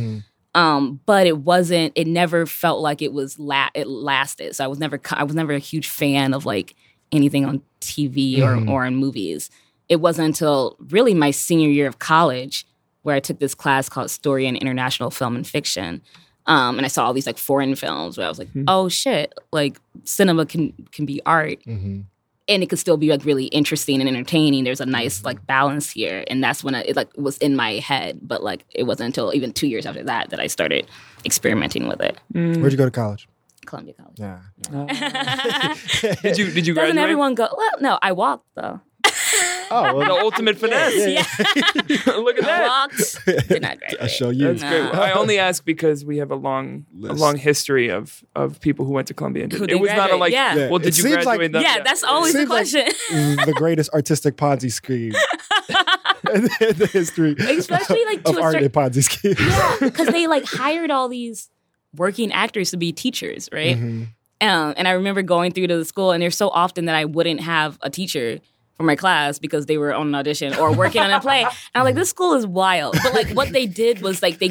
But it wasn't. It never felt like it was. It lasted. So I was never a huge fan of like anything on TV or in movies. It wasn't until really my senior year of college where I took this class called Story in International Film and Fiction. And I saw all these like foreign films where I was like, oh shit, like cinema can be art, and it could still be like really interesting and entertaining. There's a nice like balance here, and that's when it like was in my head. But like it wasn't until even 2 years after that I started experimenting with it. Where'd you go to college? Columbia College. Yeah. Did you graduate? Doesn't everyone go? Well, no, I walked though. Oh, well, the ultimate finesse. Yeah. Look at that. Walked, did not graduate. I show you. That's great. I only ask because we have a long history of people who went to Columbia. And it was graduate. Not a like, yeah. Well, did you graduate? Like, yeah, that's always the question. Like the greatest artistic Ponzi scheme in the history, especially like of art and Ponzi scheme. Yeah, because they like hired all these working actors to be teachers, right? And I remember going through to the school, and there's so often that I wouldn't have a teacher for my class because they were on an audition or working on a play. And I'm like, this school is wild. But like what they did was like they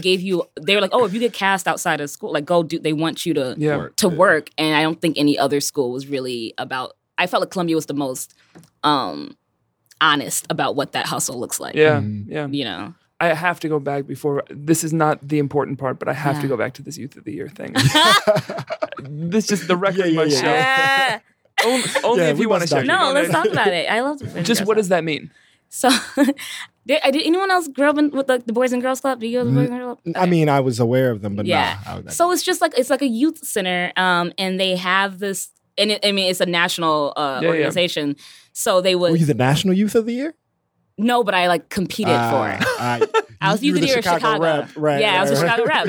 were like, oh, if you get cast outside of school, like they want you to work. And I don't think any other school was really about, I felt like Columbia was the most honest about what that hustle looks like. Yeah, yeah. You know? I have to go back before, this is not the important part, but I have to go back to this Youth of the Year thing. This just the record must show. Yeah. Only if you want to share. No, let's talk about it. I love to. Just what does that mean? So, did anyone else grow up with like the Boys and Girls Club? Do you go to the Boys and Girls Club? Okay. I mean, I was aware of them, but no. So it's just like, it's like a youth center, and they have this, and it's a national organization. Yeah. So they would. Were you the National Youth of the Year? No, but I like competed for it. I was Youth of the Year Chicago. Rep. Right, yeah, right, I was a Chicago rep.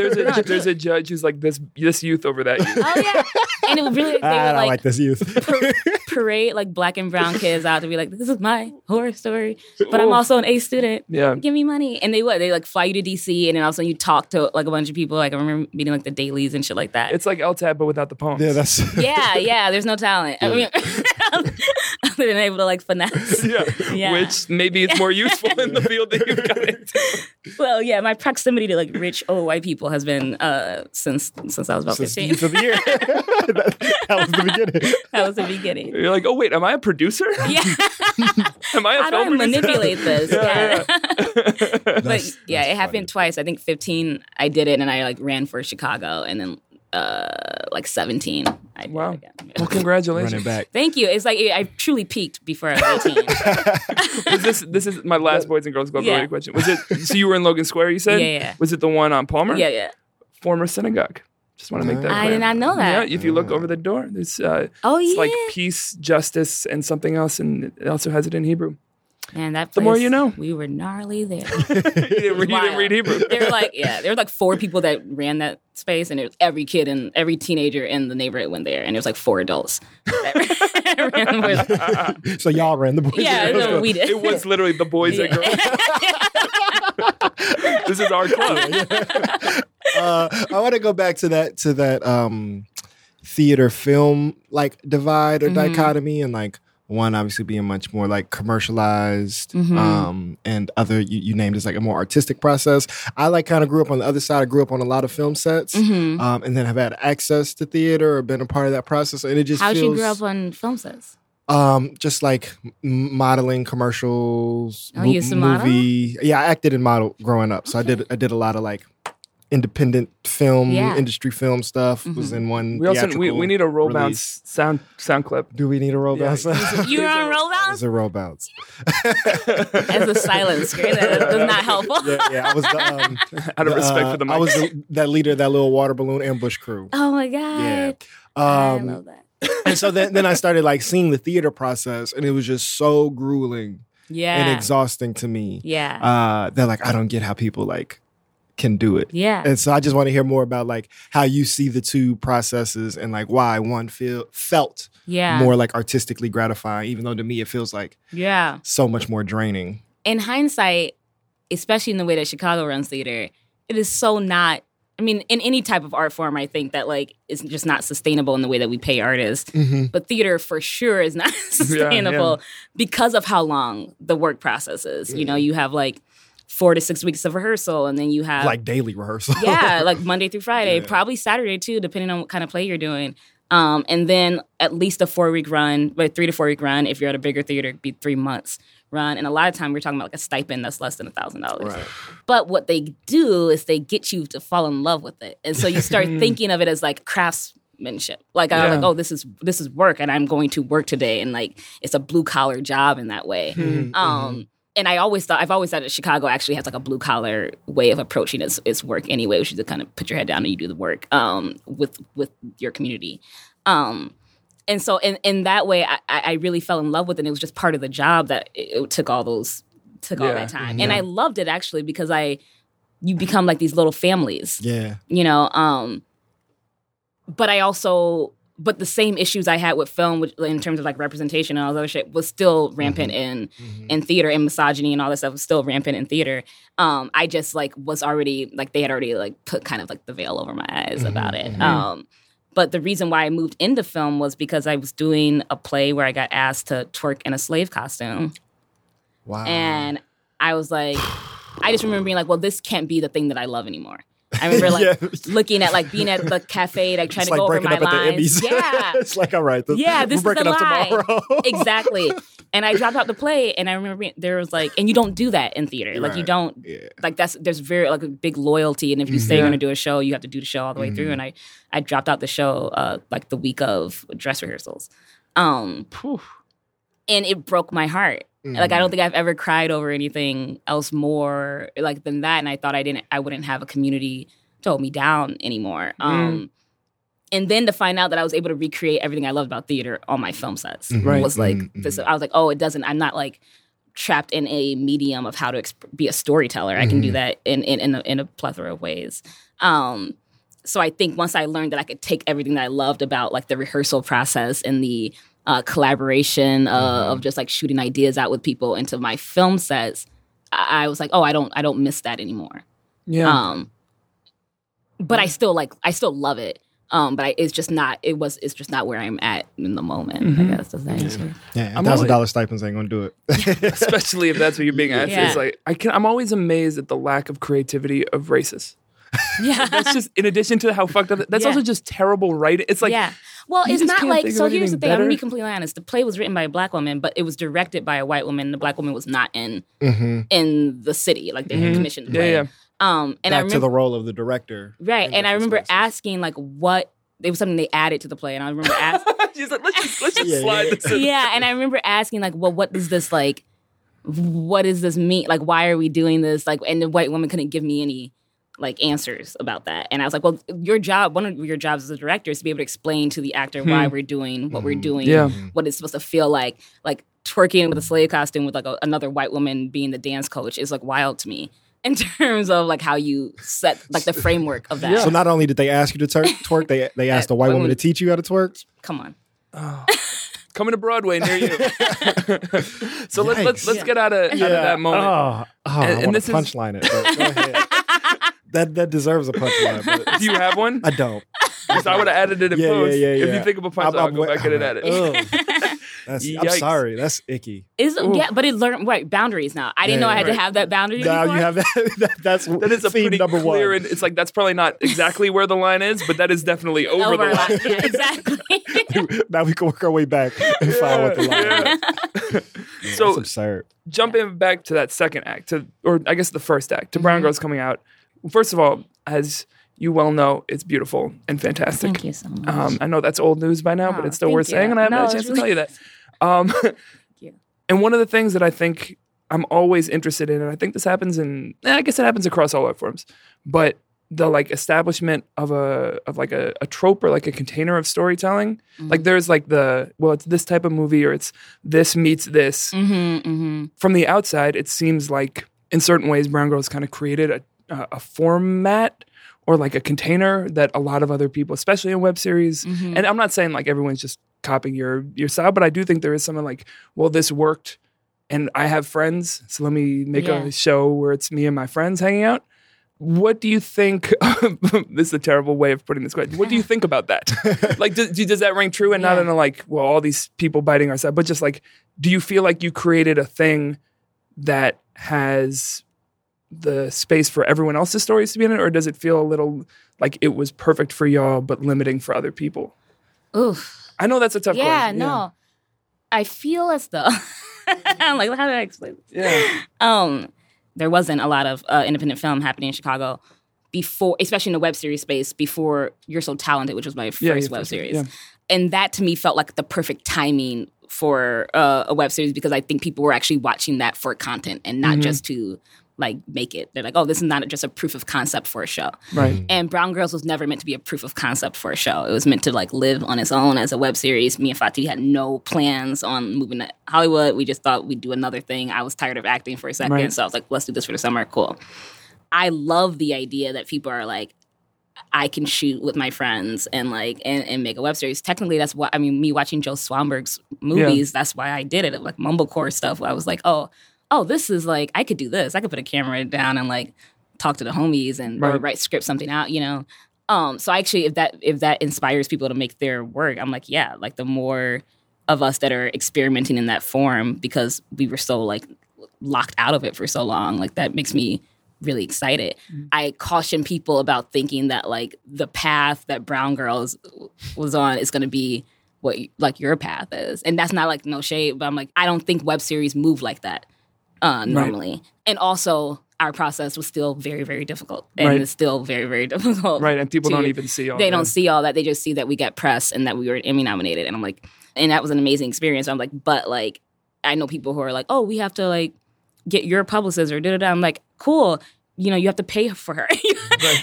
There's a judge who's like this youth over that youth. Oh yeah, and it really they would like this youth parade like black and brown kids out to be like, this is my horror story, but I'm also an A student. Yeah, give me money, and they like fly you to DC, and then all of a sudden you talk to like a bunch of people. Like I remember meeting like the dailies and shit like that. It's like LTAB but without the poems. Yeah, that's yeah. There's no talent. Yeah. I mean, I've been able to like finesse. Yeah, which maybe it's more useful in the field that you've got into. Well, yeah, my proximity to like rich old white people has been since I was about 15. Since the year. That was the beginning. You're like, oh wait, am I a producer? Yeah. Am I a How film do I producer? Manipulate this? Yeah. But yeah, it happened twice. I think 15, I did it, and I like ran for Chicago, and then. Like 17. Wow. Well, congratulations. Running back. Thank you. It's like I truly peaked before I was 18. This is my last Boys and Girls Club related question. Was it? So you were in Logan Square, you said? Yeah. Was it the one on Palmer? Yeah. Former synagogue. Just want to make that clear. I did not know that. Yeah, if you look over the door, there's it's like peace, justice, and something else, and it also has it in Hebrew. And that place, the more you know. We were gnarly there. you didn't read Hebrew. There were like four people that ran that space, and it was every kid and every teenager in the neighborhood went there, and it was like four adults. So y'all ran the Boys and Girls. No, we did. It was literally the Boys and Girls. This is our club. I want to go back to that theater film like divide or dichotomy, and like One obviously being much more like commercialized, and other you named as like a more artistic process. I like kind of grew up on the other side. I grew up on a lot of film sets, and then have had access to theater or been a part of that process. And it just how'd you grew up on film sets? Just like modeling commercials, oh, you used to movie. Model? Yeah, I acted and modeled growing up, so I did a lot of like independent film, industry film stuff was in one. We also we need a roll bounce sound clip. Do we need a roll bounce? You're on roll bounce? It's a roll bounce. That's a silent screen. That's not helpful. Yeah, I was the, out of respect for the mic. I was that leader of that little water balloon ambush crew. Oh my God. Yeah. I love that. And so then I started like seeing the theater process, and it was just so grueling and exhausting to me. Yeah. That like I don't get how people like can do it. Yeah. And so I just want to hear more about like how you see the two processes and like why one felt more like artistically gratifying, even though to me it feels like so much more draining. In hindsight, especially in the way that Chicago runs theater, it is so not, I mean, in any type of art form, I think that like it's just not sustainable in the way that we pay artists. But theater for sure is not sustainable because of how long the work process is. You know, you have like 4 to 6 weeks of rehearsal, and then you have like daily rehearsal. Yeah, like Monday through Friday, probably Saturday too, depending on what kind of play you're doing. And then at least a 4 week run, but 3 to 4 week run. If you're at a bigger theater, it'd be 3 months run. And a lot of time we're talking about like a stipend that's less than $1,000. Right. But what they do is they get you to fall in love with it, and so you start thinking of it as like craftsmanship. Like I'm like, oh, this is work, and I'm going to work today, and like it's a blue collar job in that way. And I've always thought that Chicago actually has like a blue collar way of approaching its work anyway, which is to kind of put your head down and you do the work with your community. And so in that way, I really fell in love with it. And it was just part of the job that it took all that time. Yeah. And I loved it actually because you become like these little families. Yeah. You know, but the same issues I had with film, which, in terms of like representation and all that other shit, was still rampant in theater, and misogyny and all that stuff was still rampant in theater. I just like was already like they had already like put kind of like the veil over my eyes about it. But the reason why I moved into film was because I was doing a play where I got asked to twerk in a slave costume. Wow! And I was like, I just remember being like, well, this can't be the thing that I love anymore. I remember like looking at like being at the cafe, like trying to like go over my lines. Yeah, it's like all right, this we're is the lie. Tomorrow. Exactly. And I dropped out the play, and I remember there was like, and you don't do that in theater. Right. Like you don't like there's very like a big loyalty, and if you say you're gonna do a show, you have to do the show all the way through. And I dropped out the show like the week of dress rehearsals, and it broke my heart. Like, I don't think I've ever cried over anything else more, like, than that. And I thought I wouldn't have a community to hold me down anymore. And then to find out that I was able to recreate everything I loved about theater on my film sets was, like, this. I was like, oh, I'm not, like, trapped in a medium of how to be a storyteller. I can do that in a plethora of ways. So I think once I learned that I could take everything that I loved about, like, the rehearsal process and the collaboration of just like shooting ideas out with people into my film sets, I was like, oh, I don't miss that anymore. Yeah. But I still love it. But it's just not where I'm at in the moment. I guess that's the thing. Yeah, $1,000 stipends ain't gonna do it. Especially if that's what you're being asked. Yeah. It's like I'm always amazed at the lack of creativity of racists. Yeah. That's just, in addition to how fucked up, that's also just terrible writing. It's like, well, it's not like, so here's the thing, I'm going to be completely honest. The play was written by a black woman, but it was directed by a white woman. The black woman was not in the city. Like, they had commissioned the play. Yeah, yeah. And back I remember, to the role of the director. Right. And I remember asking, like, what, it was something they added to the play. And I remember asking. She's like, let's just slide this in. Yeah. And I remember asking, like, well, what does this, like, what does this mean? Like, why are we doing this? Like, and the white woman couldn't give me any like answers about that. And I was like, well, one of your jobs as a director is to be able to explain to the actor why we're doing what we're doing, what it's supposed to feel like twerking with a slave costume with like another white woman being the dance coach is like wild to me in terms of like how you set like the framework of that. Yeah. So not only did they ask you to twerk, they asked a white woman to teach you how to twerk? Come on. Oh. Coming to Broadway near you. So let's get out of that moment. Oh, and I want to punchline it, but go ahead. That deserves a punchline. Do you have one? I don't. I would have added it in post. Yeah, yeah, yeah. If you think of a punch, I'll go back in and edit it. I'm sorry. That's icky. Yeah, but it learned boundaries now. I didn't know I had to have that boundary anymore. You have that. That is a pretty clear, and it's like that's probably not exactly where the line is, but that is definitely over the line. Yeah, exactly. Now we can work our way back and find what the line is. So that's absurd. Jumping back to that second act, or I guess the first act, to Brown Girls coming out. First of all, as you well know, it's beautiful and fantastic. Thank you so much. I know that's old news by now, but it's still worth saying, and I haven't had a chance to tell you that. Thank you. And one of the things that I think I'm always interested in, and I think this happens in, I guess it happens across all art forms, but the like establishment of a trope or like a container of storytelling. Mm-hmm. Like there's like it's this type of movie or it's this meets this. Mm-hmm, mm-hmm. From the outside, it seems like in certain ways, Brown Girls kind of created a format or like a container that a lot of other people, especially in web series, and I'm not saying like everyone's just copying your style, but I do think there is something like, well, this worked and I have friends, so let me make a show where it's me and my friends hanging out. What do you think? This is a terrible way of putting this question. What do you think about that? Like, does that ring true? And not in a like, well, all these people biting our side, but just like, do you feel like you created a thing that has the space for everyone else's stories to be in it, or does it feel a little like it was perfect for y'all but limiting for other people? Oof. I know that's a tough question. No. I feel as though I'm like, how do I explain this? Yeah. There wasn't a lot of independent film happening in Chicago before, especially in the web series space, before You're So Talented, which was my first web series. Yeah. And that to me felt like the perfect timing for a web series, because I think people were actually watching that for content and not just to like make it. They're like, oh, this is not just a proof of concept for a show. Right. And Brown Girls was never meant to be a proof of concept for a show. It was meant to like live on its own as a web series. Me and Fatih had no plans on moving to Hollywood. We just thought we'd do another thing. I was tired of acting for a second. Right. So I was like, let's do this for the summer. Cool. I love the idea that people are like, I can shoot with my friends and like and make a web series. Technically, that's why, I mean, me watching Joe Swanberg's movies, that's why I did it. Like mumblecore stuff. Where I was like, oh, this is like, I could do this. I could put a camera down and like talk to the homies and or write script something out, you know? So actually, if that inspires people to make their work, I'm like, yeah, like the more of us that are experimenting in that form, because we were so like locked out of it for so long, like that makes me really excited. Mm-hmm. I caution people about thinking that like the path that Brown Girls was on is going to be what like your path is. And that's not like no shade, but I'm like, I don't think web series move like that. Normally. Right. And also, our process was still very, very difficult. And it's still very, very difficult. Right, and people don't even see all that. They don't see all that. They just see that we got press and that we were Emmy nominated. And I'm like, and that was an amazing experience. I'm like, but like, I know people who are like, oh, we have to like get your publicist or da-da-da. I'm like, cool. You know, you have to pay for her.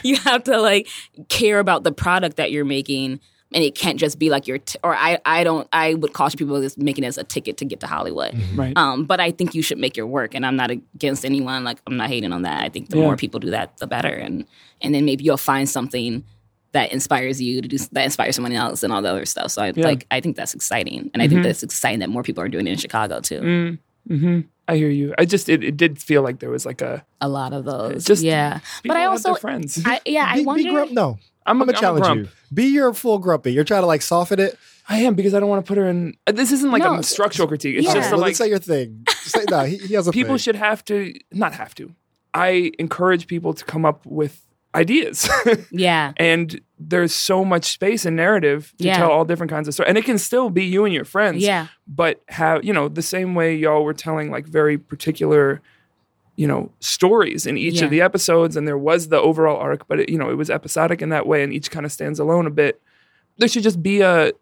You have to like care about the product that you're making. And it can't just be like your, I would caution people just making it as a ticket to get to Hollywood. Mm-hmm. Right. But I think you should make your work, and I'm not against anyone. Like, I'm not hating on that. I think the more people do that, the better. And then maybe you'll find something that inspires you to do, that inspires someone else and all the other stuff. So I think that's exciting. And I think that's exciting that more people are doing it in Chicago too. Mm-hmm. I hear you. I just, it did feel like there was like a lot of those. Just but I also, friends. I wonder. I'm going to challenge you. Be your full grumpy. You're trying to like soften it. I am, because I don't want to put her in. This isn't like a structural critique. It's just like, say your thing. Say, no, he has a people thing. Should have to, not have to. I encourage people to come up with ideas. Yeah. And there's so much space and narrative to tell all different kinds of stories. And it can still be you and your friends. Yeah. But how, you know, the same way y'all were telling like very particular, you know, stories in each of the episodes, and there was the overall arc, but it, you know, it was episodic in that way, and each kind of stands alone a bit. There should just be a,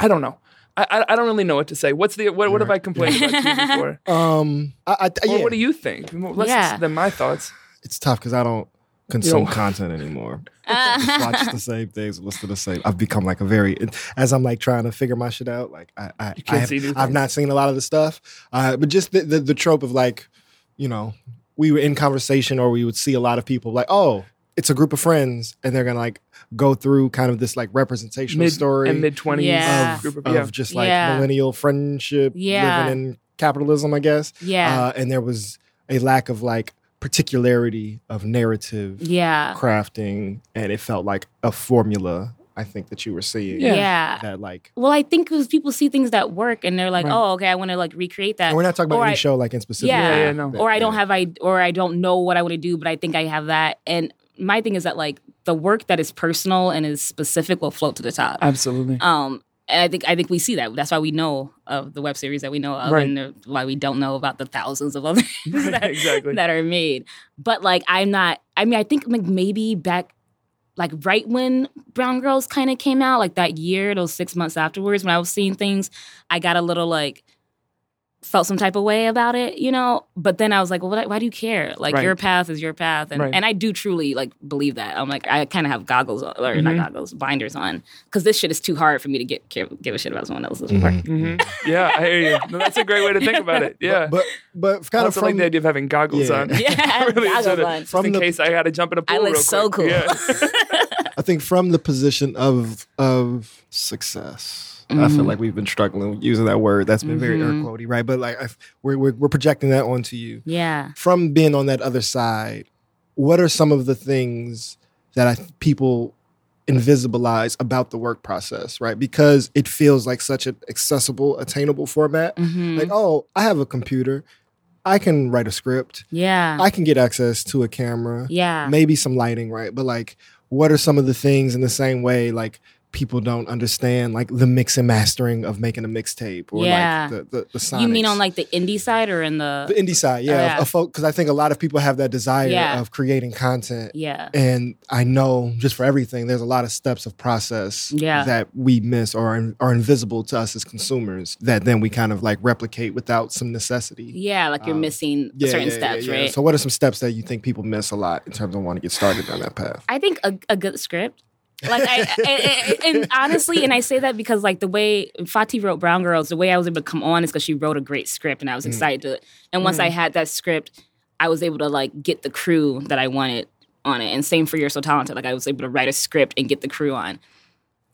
I don't know. I don't really know what to say. What's the what? What have I complained about you before? What do you think? Less than my thoughts. It's tough because I don't consume content anymore. Just watch the same things, listen to the same. I've become like a very, as I'm like trying to figure my shit out. Like I've not seen a lot of the stuff, but just the trope of like, you know, we were in conversation or we would see a lot of people like, oh, it's a group of friends and they're going to like go through kind of this like representational story. And mid-20s of just like millennial friendship living in capitalism, I guess. Yeah. And there was a lack of like particularity of narrative crafting, and it felt like a formula I think that you were seeing. Yeah. That like. Well, I think because people see things that work and they're like, right. oh, okay, I want to like recreate that. And we're not talking about any show like in specific. Yeah, no. Or I don't have, I don't know what I want to do, but I think I have that. And my thing is that like the work that is personal and is specific will float to the top. Absolutely. And I think we see that. That's why we know of the web series that we know of, right. and why we don't know about the thousands of others that, exactly. that are made. But like, I think like maybe back, like right when Brown Girls kind of came out, like that year, those 6 months afterwards, when I was seeing things, I got a little like, felt some type of way about it, you know? But then I was like, well, why do you care? Like, right. your path is your path. And, right. and I do truly, like, believe that. I'm like, I kind of have goggles, or mm-hmm. not goggles, blinders on. Because this shit is too hard for me to give a shit about someone else's work. Mm-hmm. Mm-hmm. Yeah, I hear you. No, that's a great way to think about it. Yeah. But kind of like the idea of having goggles on. Yeah, really goggles on. Just in case I had to jump in a pool real quick. I look so cool. Yeah. I think from the position of success. Mm-hmm. I feel like we've been struggling using that word. That's been very air quotey, right? But like we're projecting that onto you. Yeah. From being on that other side, what are some of the things that people invisibilize about the work process, right? Because it feels like such an accessible, attainable format. Mm-hmm. Like, oh, I have a computer. I can write a script. Yeah. I can get access to a camera. Yeah. Maybe some lighting, right? But like, what are some of the things in the same way, like, people don't understand like the mix and mastering of making a mixtape or like the sonics. You mean on like the indie side or in the indie side, yeah. Because I think a lot of people have that desire of creating content. Yeah. And I know just for everything, there's a lot of steps of process that we miss or are invisible to us as consumers that then we kind of like replicate without some necessity. Yeah, like you're missing certain steps, right? So what are some steps that you think people miss a lot in terms of wanting to get started down that path? I think a good script. Like I honestly, and I say that because like the way Fati wrote Brown Girls, the way I was able to come on is because she wrote a great script, and I was excited to. And once I had that script, I was able to like get the crew that I wanted on it. And same for You're So Talented. Like I was able to write a script and get the crew on.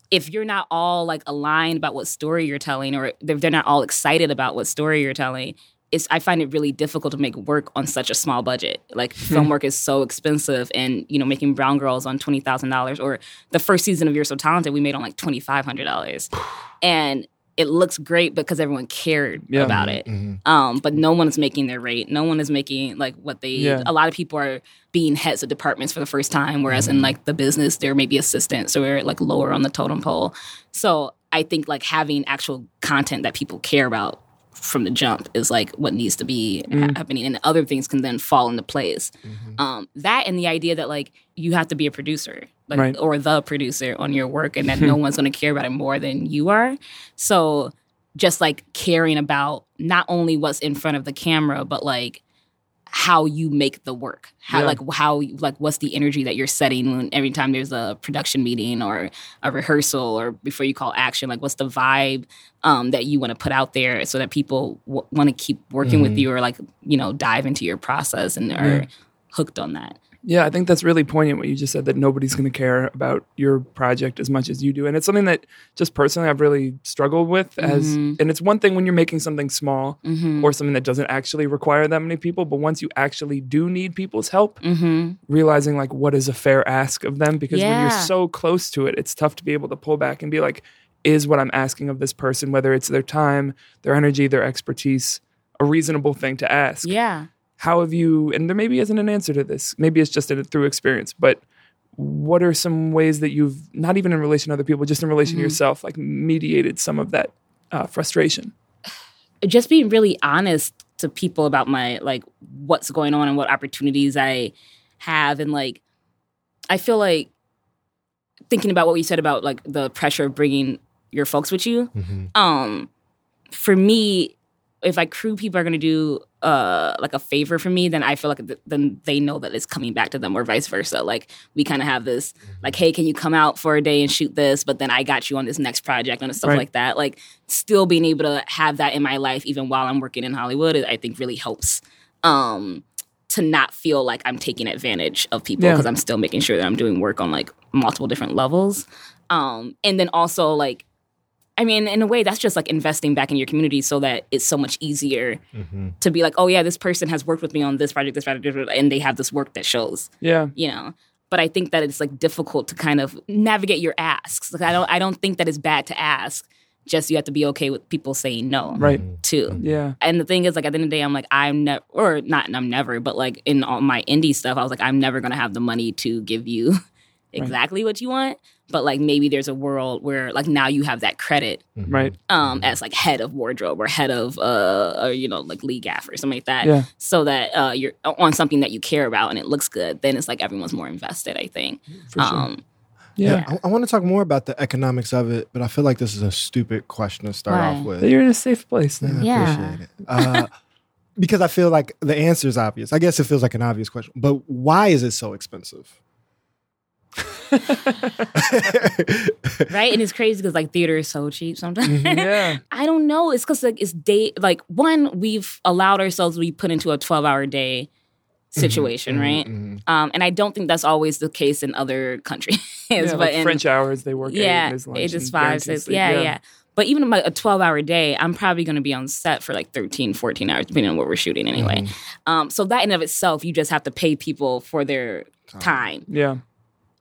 If you're not all like aligned about what story you're telling, or if they're not all excited about what story you're telling, I find it really difficult to make work on such a small budget. Like film work is so expensive, and you know, making Brown Girls on $20,000 or the first season of You're So Talented we made on like $2,500, and it looks great because everyone cared about it. Mm-hmm. But no one is making their rate. No one is making like what they. Yeah. A lot of people are being heads of departments for the first time, whereas in like the business there may be assistants or like lower on the totem pole. So I think like having actual content that people care about from the jump is like what needs to be happening, and other things can then fall into place. Mm-hmm. That and the idea that like you have to be a producer, like or the producer on your work, and that no one's going to care about it more than you are. So just like caring about not only what's in front of the camera, but like how you make the work, how what's the energy that you're setting when every time there's a production meeting or a rehearsal or before you call action, like what's the vibe that you want to put out there so that people want to keep working with you or like, you know, dive into your process and are hooked on that. Yeah, I think that's really poignant what you just said, that nobody's going to care about your project as much as you do. And it's something that just personally I've really struggled with. And it's one thing when you're making something small or something that doesn't actually require that many people. But once you actually do need people's help, realizing like what is a fair ask of them. Because when you're so close to it, it's tough to be able to pull back and be like, is what I'm asking of this person, whether it's their time, their energy, their expertise, a reasonable thing to ask? Yeah. How have you, and there maybe isn't an answer to this, maybe it's just through experience, but what are some ways that you've, not even in relation to other people, just in relation to yourself, like mediated some of that frustration? Just being really honest to people about my, like, what's going on and what opportunities I have. And, like, I feel like thinking about what you said about, like, the pressure of bringing your folks with you, for me, if like crew people are going to do like a favor for me, then I feel like then they know that it's coming back to them, or vice versa. Like we kind of have this like, hey, can you come out for a day and shoot this? But then I got you on this next project and stuff like that. Like still being able to have that in my life, even while I'm working in Hollywood, I think really helps to not feel like I'm taking advantage of people because I'm still making sure that I'm doing work on like multiple different levels. And then also like, I mean, in a way, that's just like investing back in your community so that it's so much easier to be like, oh, yeah, this person has worked with me on this project, and they have this work that shows. Yeah. You know, But I think that it's, like, difficult to kind of navigate your asks. Like, I don't think that it's bad to ask. Just you have to be okay with people saying no. Right. Too. Yeah. And the thing is, like, at the end of the day, I'm like, I'm never, but, like, in all my indie stuff, I was like, I'm never going to have the money to give you exactly what you want. But, like, maybe there's a world where, like, now you have that credit. Right. As, like, head of wardrobe or head of, or, you know, like, lead gaffer or something like that. Yeah. So that you're on something that you care about and it looks good. Then it's, like, everyone's more invested, I think. For sure. Yeah. I want to talk more about the economics of it, but I feel like this is a stupid question to start off with. But you're in a safe place now. Yeah. I appreciate it. Because I feel like the answer is obvious. I guess it feels like an obvious question. But why is it so expensive? Right? And it's crazy because, like, theater is so cheap sometimes. Yeah. I don't know. It's because, like, one, we've allowed ourselves to be put into a 12-hour day situation, mm-hmm, right? Mm-hmm. And I don't think that's always the case in other countries. Yeah, but like in French hours, they work 8 days lunch. Yeah, it's just 5, 6. Yeah. But even my, a 12-hour day, I'm probably going to be on set for like 13, 14 hours, depending on what we're shooting anyway. Mm-hmm. So that in and of itself, you just have to pay people for their time. Yeah.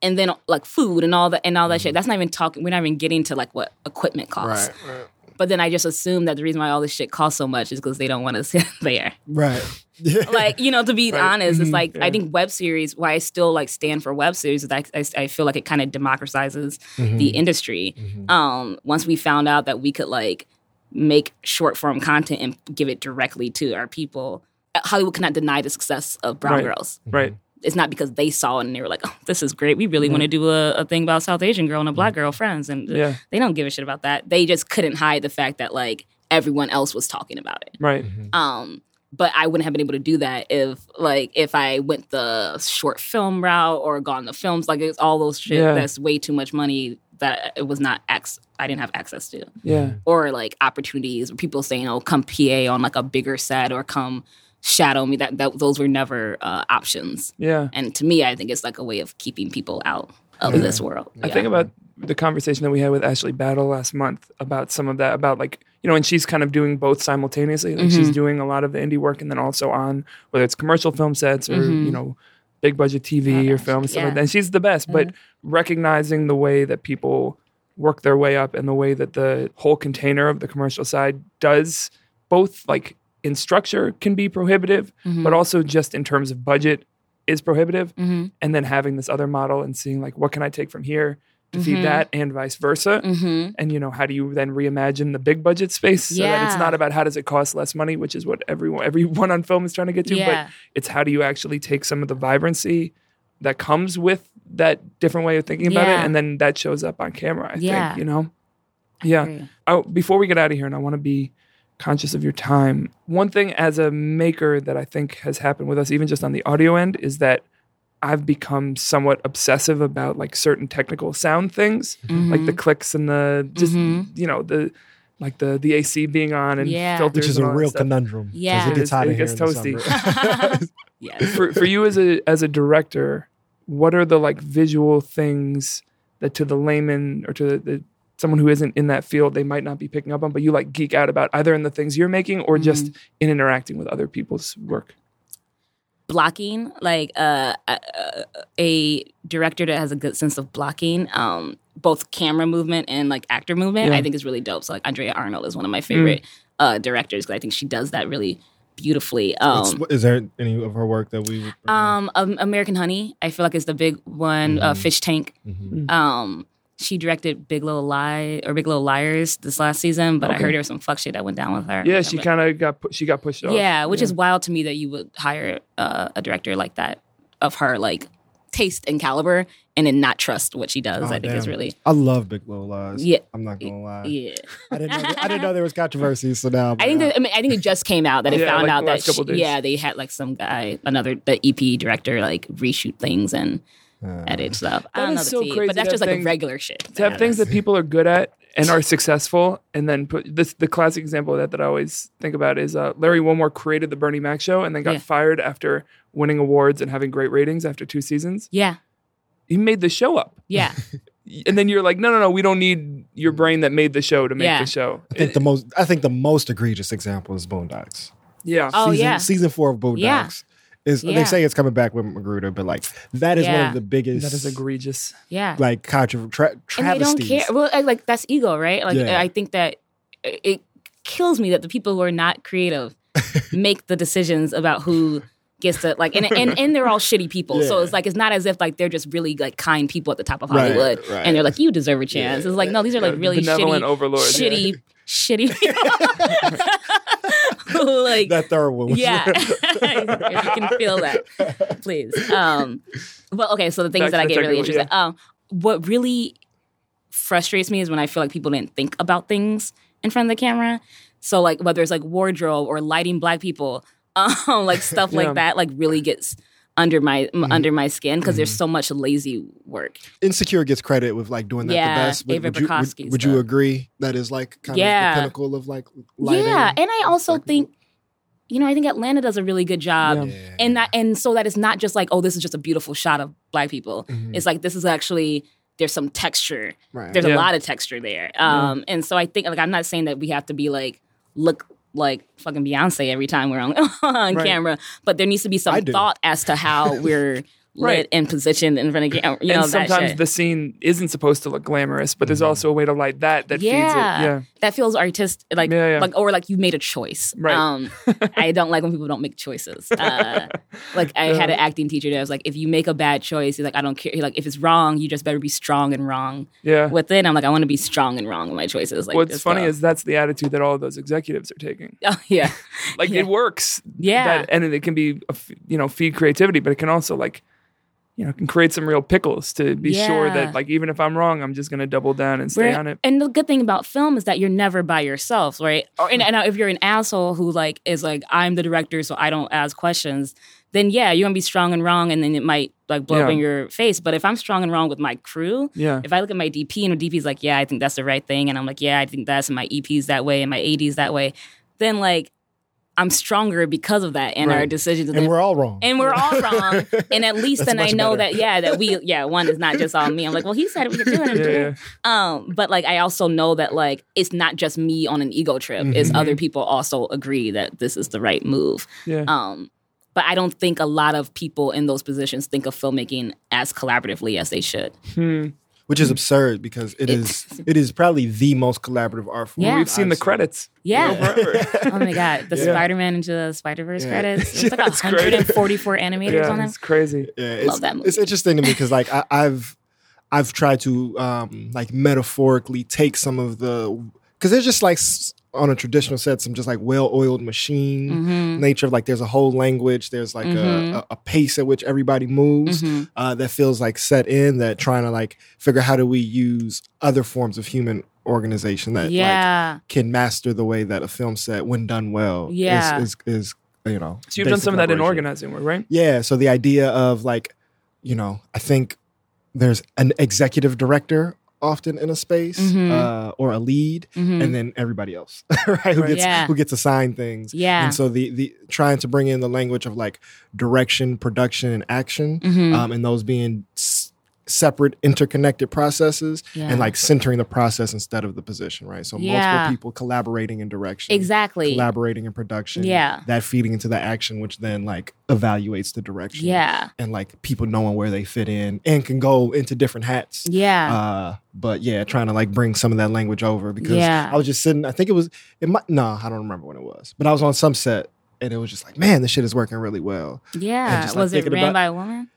And then like food and all that mm-hmm shit. That's not even talking. We're not even getting to like what equipment costs. Right. But then I just assume that the reason why all this shit costs so much is because they don't want us there. Right. Yeah. Like, you know, to be honest, it's like, I think web series, why I still like stand for web series is I feel like it kind of democratizes the industry. Mm-hmm. Once we found out that we could like make short form content and give it directly to our people, Hollywood cannot deny the success of Brown Girls. Right. It's not because they saw it and they were like, oh, this is great. We really want to do a thing about South Asian girl and a Black girl friends. And they don't give a shit about that. They just couldn't hide the fact that, like, everyone else was talking about it. Right. Mm-hmm. But I wouldn't have been able to do that if I went the short film route or gone the films. Like, it's all those shit that's way too much money that it was not I didn't have access to. Yeah. Or, like, opportunities. People saying, oh, come PA on, like, a bigger set or come shadow me, that those were never options. Yeah. And to me, I think it's like a way of keeping people out of this world. I think about the conversation that we had with Ashley Battle last month about some of that, about like, you know, and she's kind of doing both simultaneously. Like she's doing a lot of the indie work and then also on, whether it's commercial film sets or, you know, big budget TV or film and stuff like that. And she's the best, but recognizing the way that people work their way up and the way that the whole container of the commercial side does both like in structure can be prohibitive, but also just in terms of budget is prohibitive. Mm-hmm. And then having this other model and seeing like, what can I take from here to feed that and vice versa? Mm-hmm. And, you know, how do you then reimagine the big budget space so that it's not about how does it cost less money, which is what everyone on film is trying to get to, but it's how do you actually take some of the vibrancy that comes with that different way of thinking about it. And then that shows up on camera, I think, you know? Yeah. Before we get out of here, and I want to be conscious of your time. One thing as a maker that I think has happened with us, even just on the audio end, is that I've become somewhat obsessive about like certain technical sound things, like the clicks and the just you know the AC being on and filters, which is a real conundrum. Yeah, it gets toasty. Yes. For you as a director, what are the like visual things that to the layman or to the someone who isn't in that field, they might not be picking up on, but you like geek out about either in the things you're making or just in interacting with other people's work? Blocking, like a director that has a good sense of blocking, both camera movement and like actor movement, I think is really dope. So like Andrea Arnold is one of my favorite directors because I think she does that really beautifully. Is there any of her work that we would bring up? American Honey, I feel like is the big one, Fish Tank. Mm-hmm. She directed Big Little Liars this last season, but I heard there was some fuck shit that went down with her. Yeah, she kind of got pushed off. Yeah, which is wild to me that you would hire a director like that of her like taste and caliber, and then not trust what she does. I think is really. I love Big Little Lies. Yeah, I'm not gonna lie. Yeah, I didn't know there was controversy. So now I think it just came out that it found out that they had like some guy, the EP director like reshoot things and. Edit stuff. I don't know the tea, but that's just like regular shit. To have things that people are good at and are successful, and then put this. The classic example of that I always think about is Larry Wilmore created the Bernie Mac Show and then got fired after winning awards and having great ratings after 2 seasons. Yeah, he made the show up. Yeah. And then you're like, no, we don't need your brain that made the show to make the show. I think the most egregious example is Boondocks. Yeah. Season 4 of Boondocks. They say it's coming back with Magruder, but like that is one of the biggest. That is egregious. Yeah, like controversial travesties. They don't care. Well, like that's ego, right? Like I think that it kills me that the people who are not creative make the decisions about who gets to like, and they're all shitty people. Yeah. So it's like it's not as if like they're just really like kind people at the top of Hollywood, and they're like you deserve a chance. Yeah. It's like no, these are like really shitty, overlords, shitty people. Like, that third one. Yeah. If you can feel that, please. Well, okay, so the things that I get really interested in. What really frustrates me is when I feel like people didn't think about things in front of the camera. So, like, whether it's, like, wardrobe or lighting black people, like, stuff like that, like, really gets under my skin because there's so much lazy work. Insecure gets credit with like doing that the best. But Ava Bukowski. Would you agree that is like kind of the pinnacle of like lighting? Yeah, and I also think, you know, I think Atlanta does a really good job, and so that it's not just like, oh, this is just a beautiful shot of black people. Mm-hmm. It's like this is actually there's some texture. Right. There's a lot of texture there, and so I think like I'm not saying that we have to be like look. Like fucking Beyonce every time we're on camera, but there needs to be some thought as to how we're lit and positioned in front of camera. You know, and sometimes the scene isn't supposed to look glamorous, but there's also a way to light that feeds it. Yeah, that feels artistic, like, like or like you made a choice. Right. I don't like when people don't make choices. Like I had an acting teacher that was like, if you make a bad choice, he's like, I don't care. He's like, if it's wrong, you just better be strong and wrong. Yeah. With it, I'm like, I want to be strong and wrong with my choices. Like, what's funny is that's the attitude that all of those executives are taking. Oh yeah. Like it works. Yeah. That, and it can be feed creativity, but it can also like. You know, can create some real pickles to be sure that, like, even if I'm wrong, I'm just going to double down and stay on it. And the good thing about film is that you're never by yourself, right? And if you're an asshole who, like, is like, I'm the director, so I don't ask questions, then, you're going to be strong and wrong, and then it might, like, blow up in your face. But if I'm strong and wrong with my crew, if I look at my DP and the DP's like, I think that's the right thing, and I'm like, I think that's, and my EP's that way, and my AD's that way, then, like, I'm stronger because of that and our decisions. And we're all wrong. And at least then I know better. That, one is not just all me. I'm like, well, he said we could do it. But like, I also know that like, it's not just me on an ego trip. Mm-hmm. It's other people also agree that this is the right move. Yeah. But I don't think a lot of people in those positions think of filmmaking as collaboratively as they should. Hmm. Which is absurd because it is probably the most collaborative art form. Yeah. We've seen the credits. Yeah. Oh my God. The Spider-Man into the Spider-Verse credits. It's like 144 animators on it. It's crazy. Yeah, love that movie. It's interesting to me because like I've tried to like metaphorically take some of the because there's just like on a traditional set some just like well-oiled machine nature of like there's a whole language, there's like a pace at which everybody moves that feels like set in that trying to like figure how do we use other forms of human organization that like can master the way that a film set when done well is you know. So you've done some of that in organizing work, right? Yeah. So the idea of like, you know, I think there's an executive director often in a space or a lead and then everybody else who gets assigned things and so the trying to bring in the language of like direction, production and action and those being separate interconnected processes and like centering the process instead of the position, right? So multiple people collaborating in direction, collaborating in production, that feeding into the action, which then like evaluates the direction and like people knowing where they fit in and can go into different hats but trying to like bring some of that language over because I was just sitting, I think it was I don't remember when it was, but I was on some set and it was just like, man, this shit is working really well. Just, like, was it ran by a woman?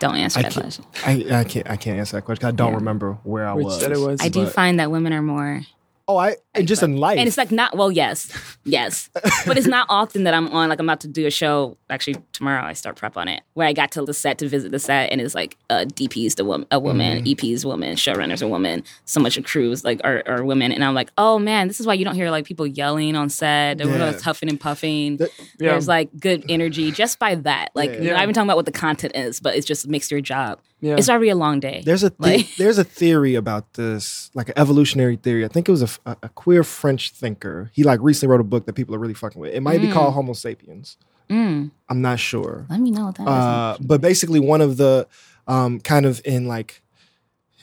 Don't answer that question. I can't answer that question because I don't remember where I was. I do find that women are more. Oh, I just in life. And it's like not, well, yes. But it's not often that I'm on, like I'm about to do a show. Actually, tomorrow I start prep on it where I got to the set to visit the set and it's like DP's a woman, EP's woman, showrunner's a woman. So much of crews like are women. And I'm like, oh man, this is why you don't hear like people yelling on set. They're huffing and puffing. There's like good energy just by that. Like I'm not even talking about what the content is, but it just makes your job. Yeah. It's already a long day. There's a theory about this, like an evolutionary theory. I think it was a queer French thinker. He like recently wrote a book that people are really fucking with. It might be called Homo Sapiens. I'm not sure. Let me know what that is. But basically one of the kind of in like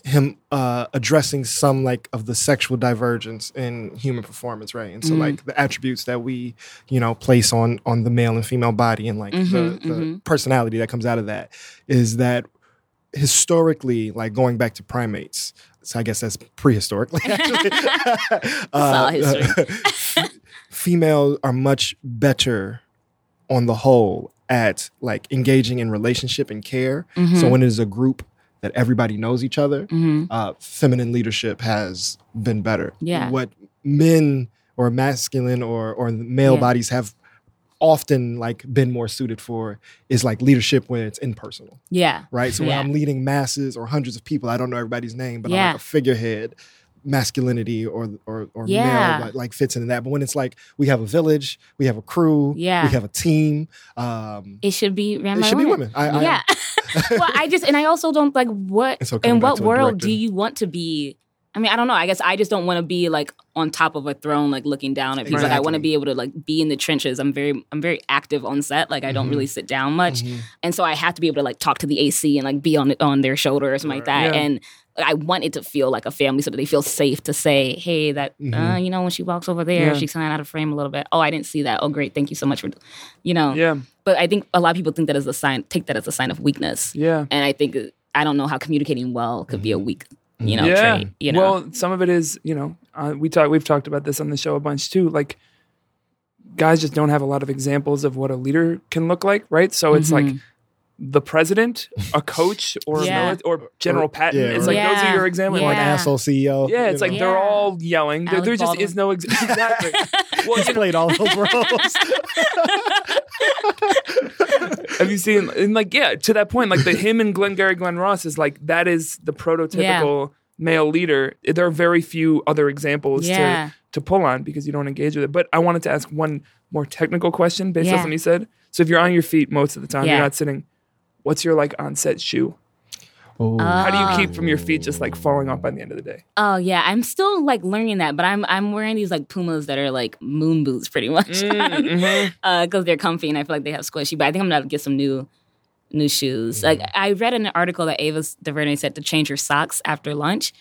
him addressing some like of the sexual divergence in human performance, right? And so like the attributes that we, you know, place on the male and female body and like the personality that comes out of that is that historically, like going back to primates, so I guess that's prehistoric. Actually, females are much better on the whole at like engaging in relationship and care. So when it is a group that everybody knows each other, feminine leadership has been better. What men or masculine or male bodies have often like been more suited for is like leadership when it's impersonal. Right? So when I'm leading masses or hundreds of people, I don't know everybody's name, but I'm like a figurehead. Masculinity or male like fits into that. But when it's like we have a village, we have a crew, we have a team. It should be ran by women. Well, I just, and I also don't like what, in what world do you want to be? I mean, I don't know. I guess I just don't want to be like on top of a throne, like looking down at people. Like I want to be able to like be in the trenches. I'm very active on set. Like I don't really sit down much. And so I have to be able to like talk to the AC and like be on their shoulder or something like that. And I want it to feel like a family so that they feel safe to say, hey, that, you know, when she walks over there, she's kind of out of frame a little bit. Oh, I didn't see that. Oh, great. Thank you so much for, you know. But I think a lot of people think that as a sign, take that as a sign of weakness. And I think, I don't know how communicating well could be a weak, you know, trait. You know? Well, some of it is, you know, we've talked about this on the show a bunch too. Like guys just don't have a lot of examples of what a leader can look like. Right. So it's like, the president, a coach, or or General Patton. It's like those are your examples. Like an asshole CEO. It's like they're all yelling. There just is no exactly. Well, he's played all those roles. Have you seen? And like, to that point, like him and Glengarry Glen Ross is like that is the prototypical male leader. There are very few other examples to pull on because you don't engage with it. But I wanted to ask one more technical question based on something you said. So if you're on your feet most of the time, you're not sitting. What's your like on-set shoe? How do you keep from your feet just like falling off by the end of the day? Oh yeah, I'm still like learning that, but I'm wearing these like Pumas that are like moon boots pretty much, because they're comfy and I feel like they have squishy. But I think I'm gonna get some new shoes. Like I read in an article that Ava DuVernay said to change your socks after lunch.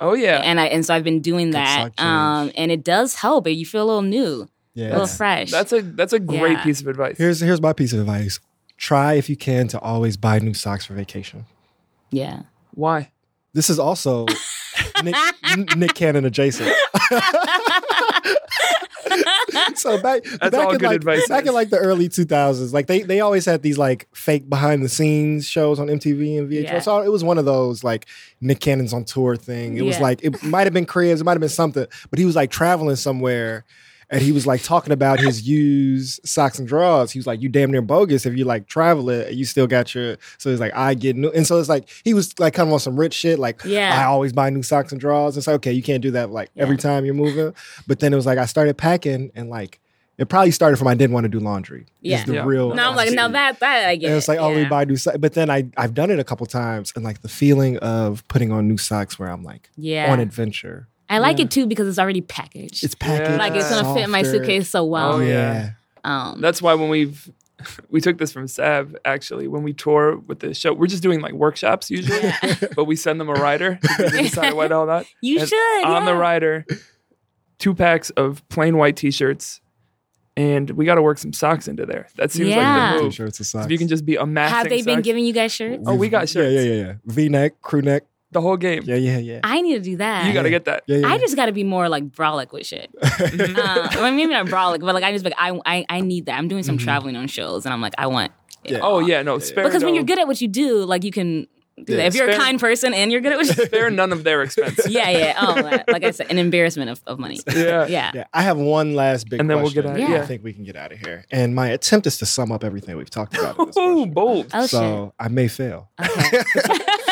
Oh yeah, and so I've been doing that, and it does help. You feel a little new, a little fresh. That's a great piece of advice. Here's my piece of advice. Try, if you can, to always buy new socks for vacation. Yeah. Why? This is also Nick Cannon adjacent. So back in like the early 2000s, like they always had these like fake behind the scenes shows on MTV and VH1. Yeah. So it was one of those like Nick Cannon's on tour thing. It was like, it might have been Cribs, it might have been something, but he was like traveling somewhere. And he was like talking about his used socks and drawers. He was like, you damn near bogus if you like travel it and you still got your. So he's like, I get new. And so it's like, he was like kind of on some rich shit. Like, I always buy new socks and drawers. It's like, okay, you can't do that like every time you're moving. But then it was like, I started packing and like, it probably started from I didn't want to do laundry. Real. No, I'm like, no, that I get. And it's like, we buy new socks. But then I've done it a couple times. And like the feeling of putting on new socks where I'm like on adventure. I like it too because it's already packaged. It's packaged. Yeah. Like it's going to fit in my suitcase so well. Oh, yeah. That's why when we took this from Sav, actually, when we tour with the show, we're just doing like workshops usually, but we send them a rider to decide what all that. On the rider, 2 packs of plain white t-shirts. And we got to work some socks into there. That seems like the move. T-shirts and socks. If you can just be amassing socks. Have they been giving you guys shirts? Oh, we got shirts. Yeah. V-neck, crew neck. The whole game. Yeah. I need to do that. You got to get that. Yeah. I just got to be more like brolic with shit. Well, maybe not brolic, but like I just like I need that. I'm doing some traveling on shows and I'm like I want it all. Oh yeah, no. Spare because when you're good at what you do, like you can do that. If you're a kind person and you're good at what you do. Spare none of their expenses. Yeah. Oh, like I said, an embarrassment of money. Yeah. I have one last big question. And then we'll get out of here. I think we can get out of here. And my attempt is to sum up everything we've talked about in this question. Bold. Oh, so shit. I may fail. Okay.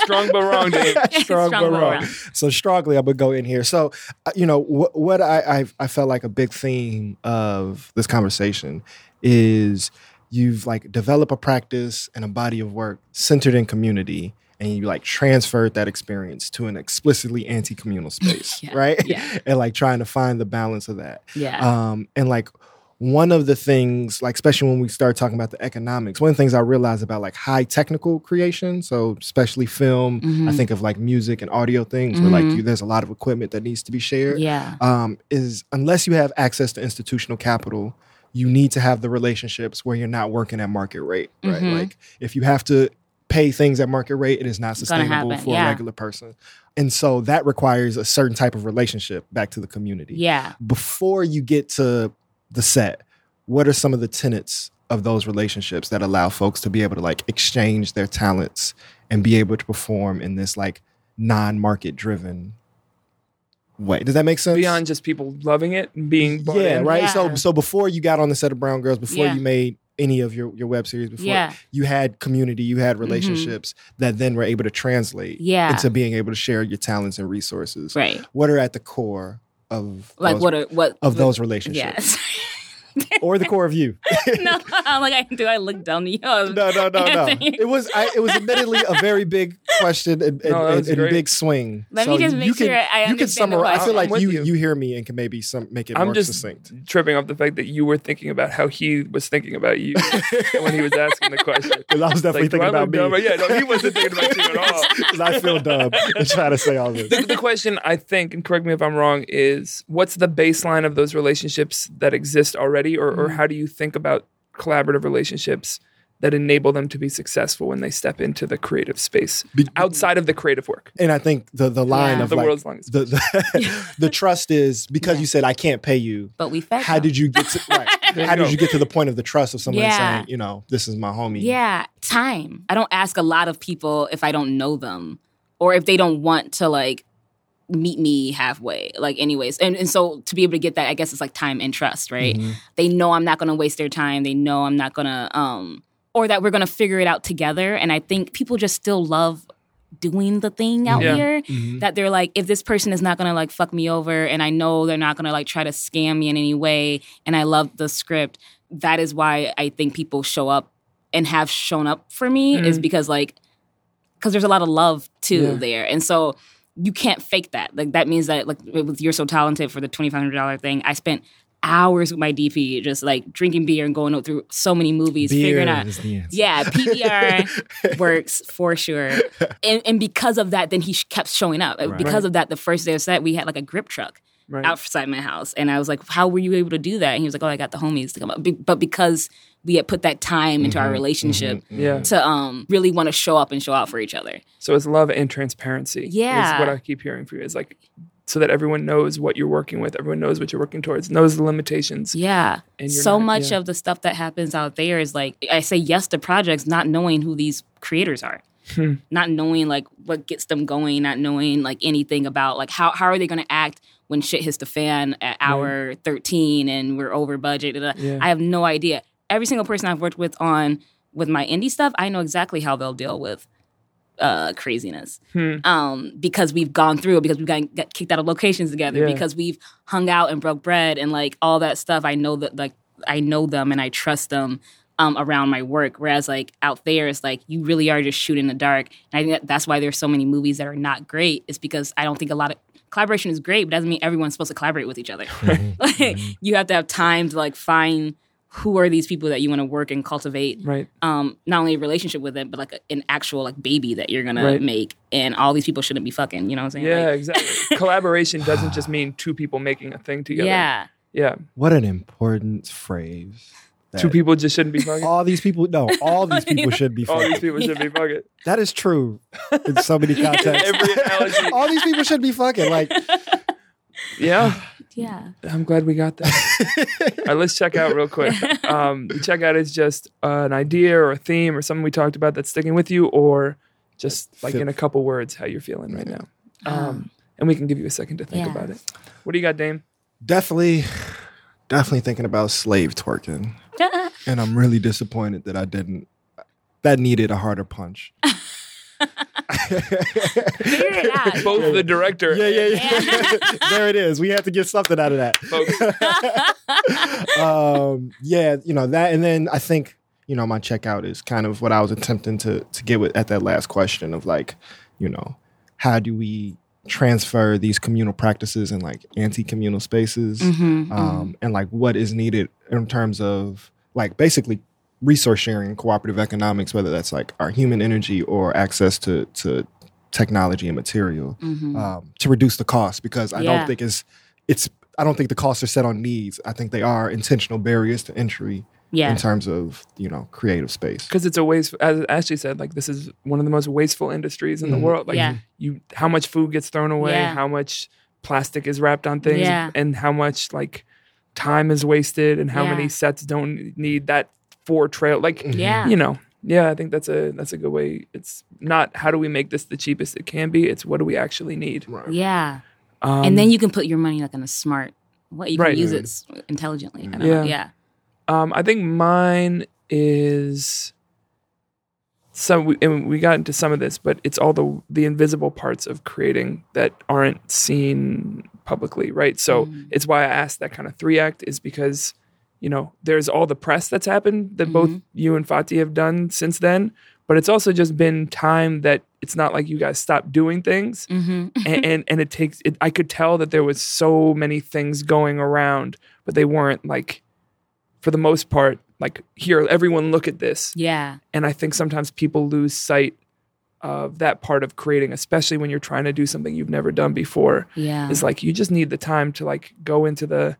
Strong but wrong, Dave. Strong but wrong. So strongly, I would go in here. So, you know, what I felt like a big theme of this conversation is you've like developed a practice and a body of work centered in community, and you like transferred that experience to an explicitly anti-communal space, right? Yeah. And like trying to find the balance of that. Yeah. And like one of the things, like, especially when we start talking about the economics, one of the things I realized about like high technical creation, so especially film, mm-hmm. I think of like music and audio things mm-hmm. where like there's a lot of equipment that needs to be shared. Yeah. Is unless you have access to institutional capital, you need to have the relationships where you're not working at market rate, right? Mm-hmm. Like if you have to pay things at market rate, it is not sustainable for a regular person. And so that requires a certain type of relationship back to the community. Yeah. Before you get to the set, what are some of the tenets of those relationships that allow folks to be able to like exchange their talents and be able to perform in this like non-market driven way? Does that make sense? Beyond just people loving it and being bought in. Right. Yeah. So before you got on the set of Brown Girls, before you made any of your web series before, you had community, you had relationships mm-hmm. that then were able to translate into being able to share your talents and resources. Right. What are at the core of like those, what those relationships? Yes. Or the core of you? No, I'm like, do I look dumb to you? No. It was admittedly a very big question and big swing. Let me just make sure I understand. You can summarize. I feel like you hear me and can maybe make it more succinct. I'm just tripping off the fact that you were thinking about how he was thinking about you when he was asking the question. Because I was definitely thinking about me. Dumb? Yeah, no, he wasn't thinking about you at all. Because I feel dumb and try to say all this. The question, I think, and correct me if I'm wrong, is what's the baseline of those relationships that exist already, or how do you think about collaborative relationships that enable them to be successful when they step into the creative space outside of the creative work? And I think the line of the like, world's longest the trust is because you said I can't pay you, but we fed how them. Did you get to did you get to the point of the trust of someone saying, you know, this is my homie? Yeah, time. I don't ask a lot of people if I don't know them or if they don't want to like meet me halfway, like anyways. And so to be able to get that, I guess it's like time and trust, right? Mm-hmm. They know I'm not going to waste their time. They know I'm not going to, or that we're going to figure it out together. And I think people just still love doing the thing out here mm-hmm. that they're like, if this person is not going to like fuck me over and I know they're not going to like try to scam me in any way and I love the script, that is why I think people show up and have shown up for me mm-hmm. is because like, because there's a lot of love too there. And so you can't fake that. Like that means that like with You're So Talented for the $2,500 thing, I spent hours with my DP just like drinking beer and going through so many movies, figuring out. PBR works for sure. And because of that, then he kept showing up. Right. Because of that, the first day of set, we had like a grip truck outside my house. And I was like, how were you able to do that? And he was like, oh, I got the homies to come up. But because we had put that time into our relationship to really want to show up and show out for each other. So it's love and transparency. Yeah. Is what I keep hearing from you. It's like, so that everyone knows what you're working with, everyone knows what you're working towards, knows the limitations. Yeah. And so much of the stuff that happens out there is like, I say yes to projects not knowing who these creators are. Not knowing like what gets them going, not knowing like anything about like how are they going to act when shit hits the fan at hour 13 and we're over budget. Yeah. I have no idea. Every single person I've worked with on with my indie stuff, I know exactly how they'll deal with craziness because we've gone through it, because we've got kicked out of locations together, because we've hung out and broke bread and like all that stuff. I know that like I know them and I trust them around my work, whereas like out there it's like you really are just shooting in the dark. And I think that's why there's so many movies that are not great, is because I don't think a lot of collaboration is great, but doesn't mean everyone's supposed to collaborate with each other. Like, you have to have time to like find who are these people that you want to work and cultivate? Right. Not only a relationship with them, but like an actual like baby that you're gonna make. And all these people shouldn't be fucking. You know what I'm saying? Yeah, like, exactly. Collaboration doesn't just mean two people making a thing together. Yeah. Yeah. What an important phrase. Two people just shouldn't be fucking. All these people should be fucking. All these people should be fucking. That is true in so many contexts. Every analogy. All these people should be fucking. Like, yeah. Yeah. I'm glad we got that. All right, let's check out real quick. Check out is just an idea or a theme or something we talked about that's sticking with you, or just like in a couple words how you're feeling right now. And we can give you a second to think about it. What do you got, Dame? Definitely thinking about slave twerking. And I'm really disappointed that I didn't. That needed a harder punch. Figure it out. Both the director. Yeah. There it is. We have to get something out of that. Folks. You know, that. And then I think, you know, my checkout is kind of what I was attempting to get with at that last question of like, you know, how do we transfer these communal practices and like anti-communal spaces, and like what is needed in terms of like basically resource sharing, cooperative economics, whether that's like our human energy or access to technology and material, to reduce the cost, because I don't think it's I don't think the costs are set on needs. I think they are intentional barriers to entry. Yeah. In terms of, you know, creative space. Because it's a waste, as Ashley said, like this is one of the most wasteful industries in the world. Like you, how much food gets thrown away, how much plastic is wrapped on things, and how much like time is wasted, and how many sets don't need that four trail. Like, you know, I think that's a good way. It's not how do we make this the cheapest it can be. It's what do we actually need. Right. Yeah. And then you can put your money like in a smart way. You can use it intelligently. Kind of like, I think mine is some, and we got into some of this, but it's all the invisible parts of creating that aren't seen publicly, right? So it's why I asked that kind of three act, is because, you know, there's all the press that's happened that both you and Fati have done since then, but it's also just been time that it's not like you guys stopped doing things, and it takes. I could tell that there was so many things going around, but they weren't like, for the most part, like, here, everyone look at this. Yeah. And I think sometimes people lose sight of that part of creating, especially when you're trying to do something you've never done before. Yeah. It's like, you just need the time to like go into the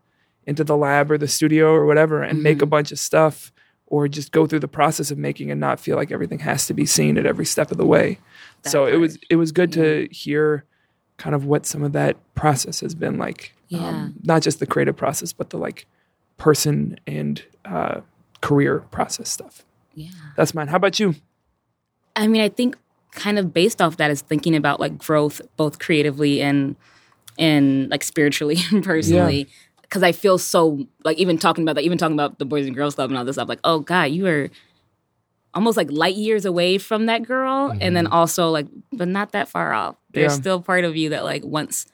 lab or the studio or whatever and make a bunch of stuff, or just go through the process of making and not feel like everything has to be seen at every step of the way. That so part. It was good to hear kind of what some of that process has been like. Yeah. Not just the creative process, but the like, person and career process stuff. Yeah. That's mine. How about you? I mean, I think kind of based off that is thinking about like growth, both creatively and like spiritually and personally. Because I feel so like even talking about the Boys and Girls Club and all this stuff, like, oh God, you are almost like light years away from that girl. Mm-hmm. And then also like, but not that far off. There's still part of you that like wants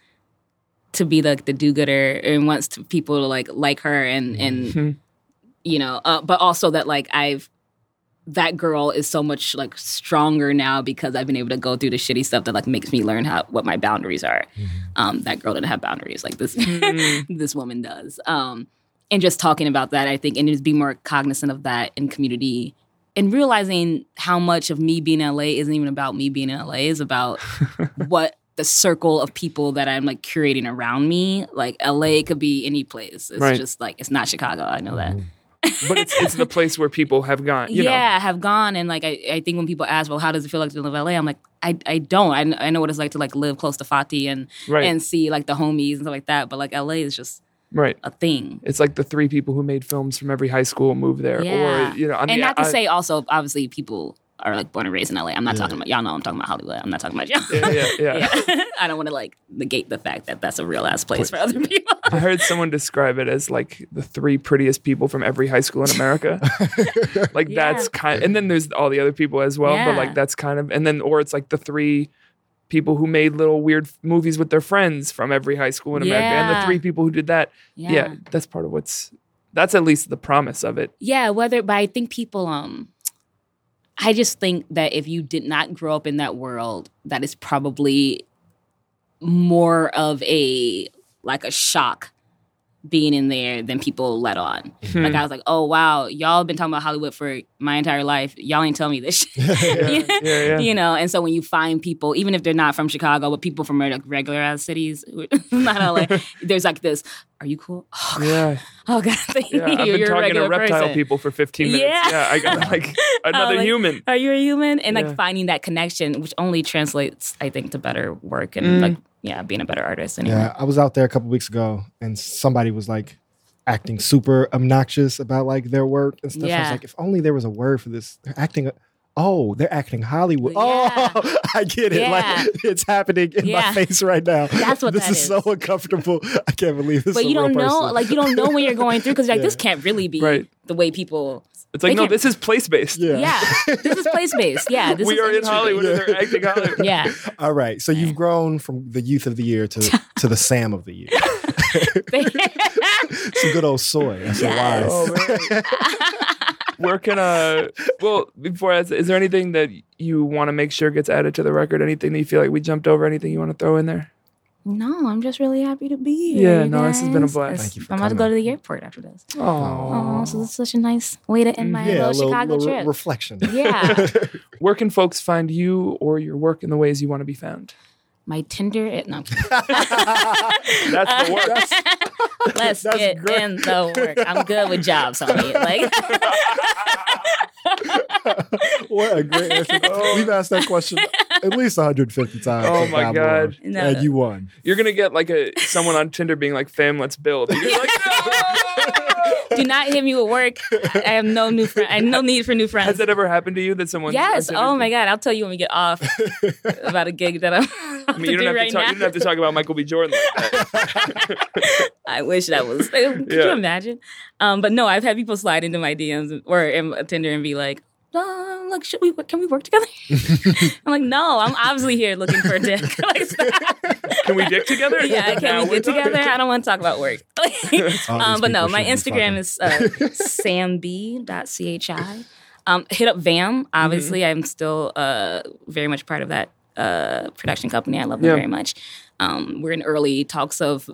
to be like the do-gooder and wants people to like her and you know, but also that like that girl is so much like stronger now because I've been able to go through the shitty stuff that like makes me learn what my boundaries are. That girl didn't have boundaries like this this woman does. And just talking about that, I think, and just be more cognizant of that in community and realizing how much of me being in LA isn't even about me being in LA. It's about what the circle of people that I'm like curating around me. Like LA could be any place. It's just like, it's not Chicago. I know that. But it's the place where people have gone. You know. Have gone. And like, I think when people ask, well, how does it feel like to live in LA? I'm like, I don't. I know what it's like to like live close to Fati and see like the homies and stuff like that. But like LA is just a thing. It's like the three people who made films from every high school move there. Yeah. Or, you know, I mean, and not to say also, obviously people are like born and raised in LA. I'm not talking about, y'all know I'm talking about Hollywood. I'm not talking about y'all. Yeah. I don't want to like negate the fact that that's a real ass place for other people. I heard someone describe it as like the three prettiest people from every high school in America. Like that's kind of, and then there's all the other people as well, but like that's kind of, and then, or it's like the three people who made little weird movies with their friends from every high school in America. And the three people who did that. Yeah. That's part of that's at least the promise of it. Yeah. But I think people, I just think that if you did not grow up in that world, that is probably more of a shock being in there than people let on. Like, I was like, oh, wow, y'all been talking about Hollywood for my entire life. Y'all ain't tell me this shit. You know, and so when you find people, even if they're not from Chicago, but people from like regular-ass cities, not LA, there's like this, are you cool? Oh, God. Yeah. Oh, God. I've been talking to reptile people for 15 minutes. Yeah. I got like another human. Are you a human? And like finding that connection, which only translates, I think, to better work and like, being a better artist anyway. Yeah, I was out there a couple weeks ago and somebody was like acting super obnoxious about like their work and stuff. Yeah. I was like, if only there was a word for this. They're acting Hollywood. Yeah. Oh, I get it. Yeah. Like it's happening in my face right now. That's what this is. This is so uncomfortable. I can't believe this. But you don't know, like you don't know when you're going through because like this can't really be the way people. It's like, no, this is place-based. Yeah, this is place-based. Yeah, this we are in Hollywood and they're acting Hollywood. Yeah. All right, so you've grown from the youth of the year to the Sam of the year. Some good old soy. That's a wise. Where can is there anything that you want to make sure gets added to the record? Anything that you feel like we jumped over? Anything you want to throw in there? No, I'm just really happy to be here. Yeah, no, this has been a blast. Thank you for coming. I'm about to go to the airport after this. Oh, so this is such a nice way to end my little Chicago trip. Reflection. Yeah. Where can folks find you or your work in the ways you want to be found? My Tinder. No. That's the work. Let's get great. In the work. I'm good with jobs, homie. Like. What a great answer. Oh. We've asked that question at least 150 times. Oh my God. No. And you won. You're going to get like someone on Tinder being like, fam, let's build. And you're like, no! Do not hit me with work. I have no new friends. I have no need for new friends. Has that ever happened to you that someone... Yes. Oh my God. I'll tell you when we get off about a gig that you don't have to talk about Michael B. Jordan like that. I wish that was... Could you imagine? But no, I've had people slide into my DMs or Tinder and be like, like, can we work together? I'm like, no, I'm obviously here looking for a dick. Like, can we dick together? Yeah, can we dick together? I don't want to talk about work. But no, my Instagram is samb.chi. Hit up VAM. Obviously, I'm still very much part of that production company. I love them very much. We're in early talks of...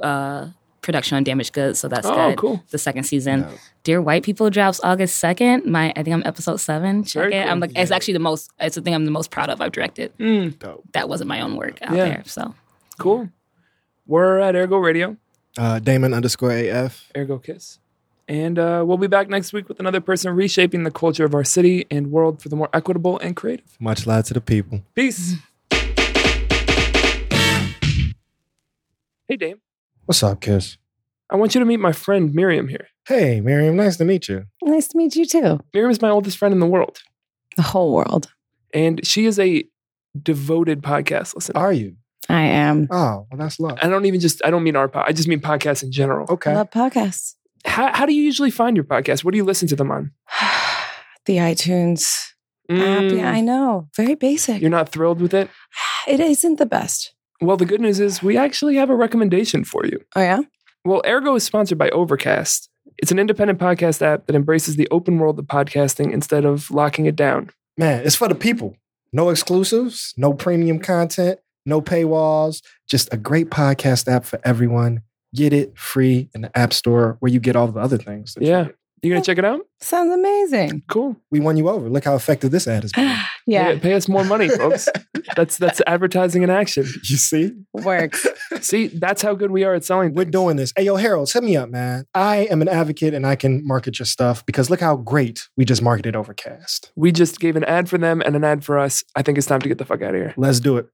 production on Damaged Goods, so that's good. Cool. The second season. Yeah. Dear White People drops August 2nd. I think I'm episode 7. Check it. Cool. I'm like, it's actually it's the thing I'm the most proud of I've directed. Dope. That wasn't my own work out there. So cool. We're at Ergo Radio. Damon_AF. Ergo Kiss. And we'll be back next week with another person reshaping the culture of our city and world for the more equitable and creative. Much love to the people. Peace. Hey, Dame. What's up, Kiss? I want you to meet my friend Miriam here. Hey, Miriam, nice to meet you. Nice to meet you, too. Miriam is my oldest friend in the world. The whole world. And she is a devoted podcast listener. Are you? I am. Oh, well, that's love. I don't mean our podcast. I just mean podcasts in general. Okay. I love podcasts. How do you usually find your podcast? What do you listen to them on? The iTunes app. Yeah, I know. Very basic. You're not thrilled with it? It isn't the best. Well, the good news is we actually have a recommendation for you. Oh, yeah? Well, Ergo is sponsored by Overcast. It's an independent podcast app that embraces the open world of podcasting instead of locking it down. Man, it's for the people. No exclusives, no premium content, no paywalls, just a great podcast app for everyone. Get it free in the App Store where you get all the other things. Yeah. You going to check it out? Sounds amazing. Cool. We won you over. Look how effective this ad has been. Yeah. Pay us more money, folks. That's advertising in action. You see? Works. See, that's how good we are at selling things. We're doing this. Hey, yo, Harold, hit me up, man. I am an advocate and I can market your stuff because look how great we just marketed Overcast. We just gave an ad for them and an ad for us. I think it's time to get the fuck out of here. Let's do it.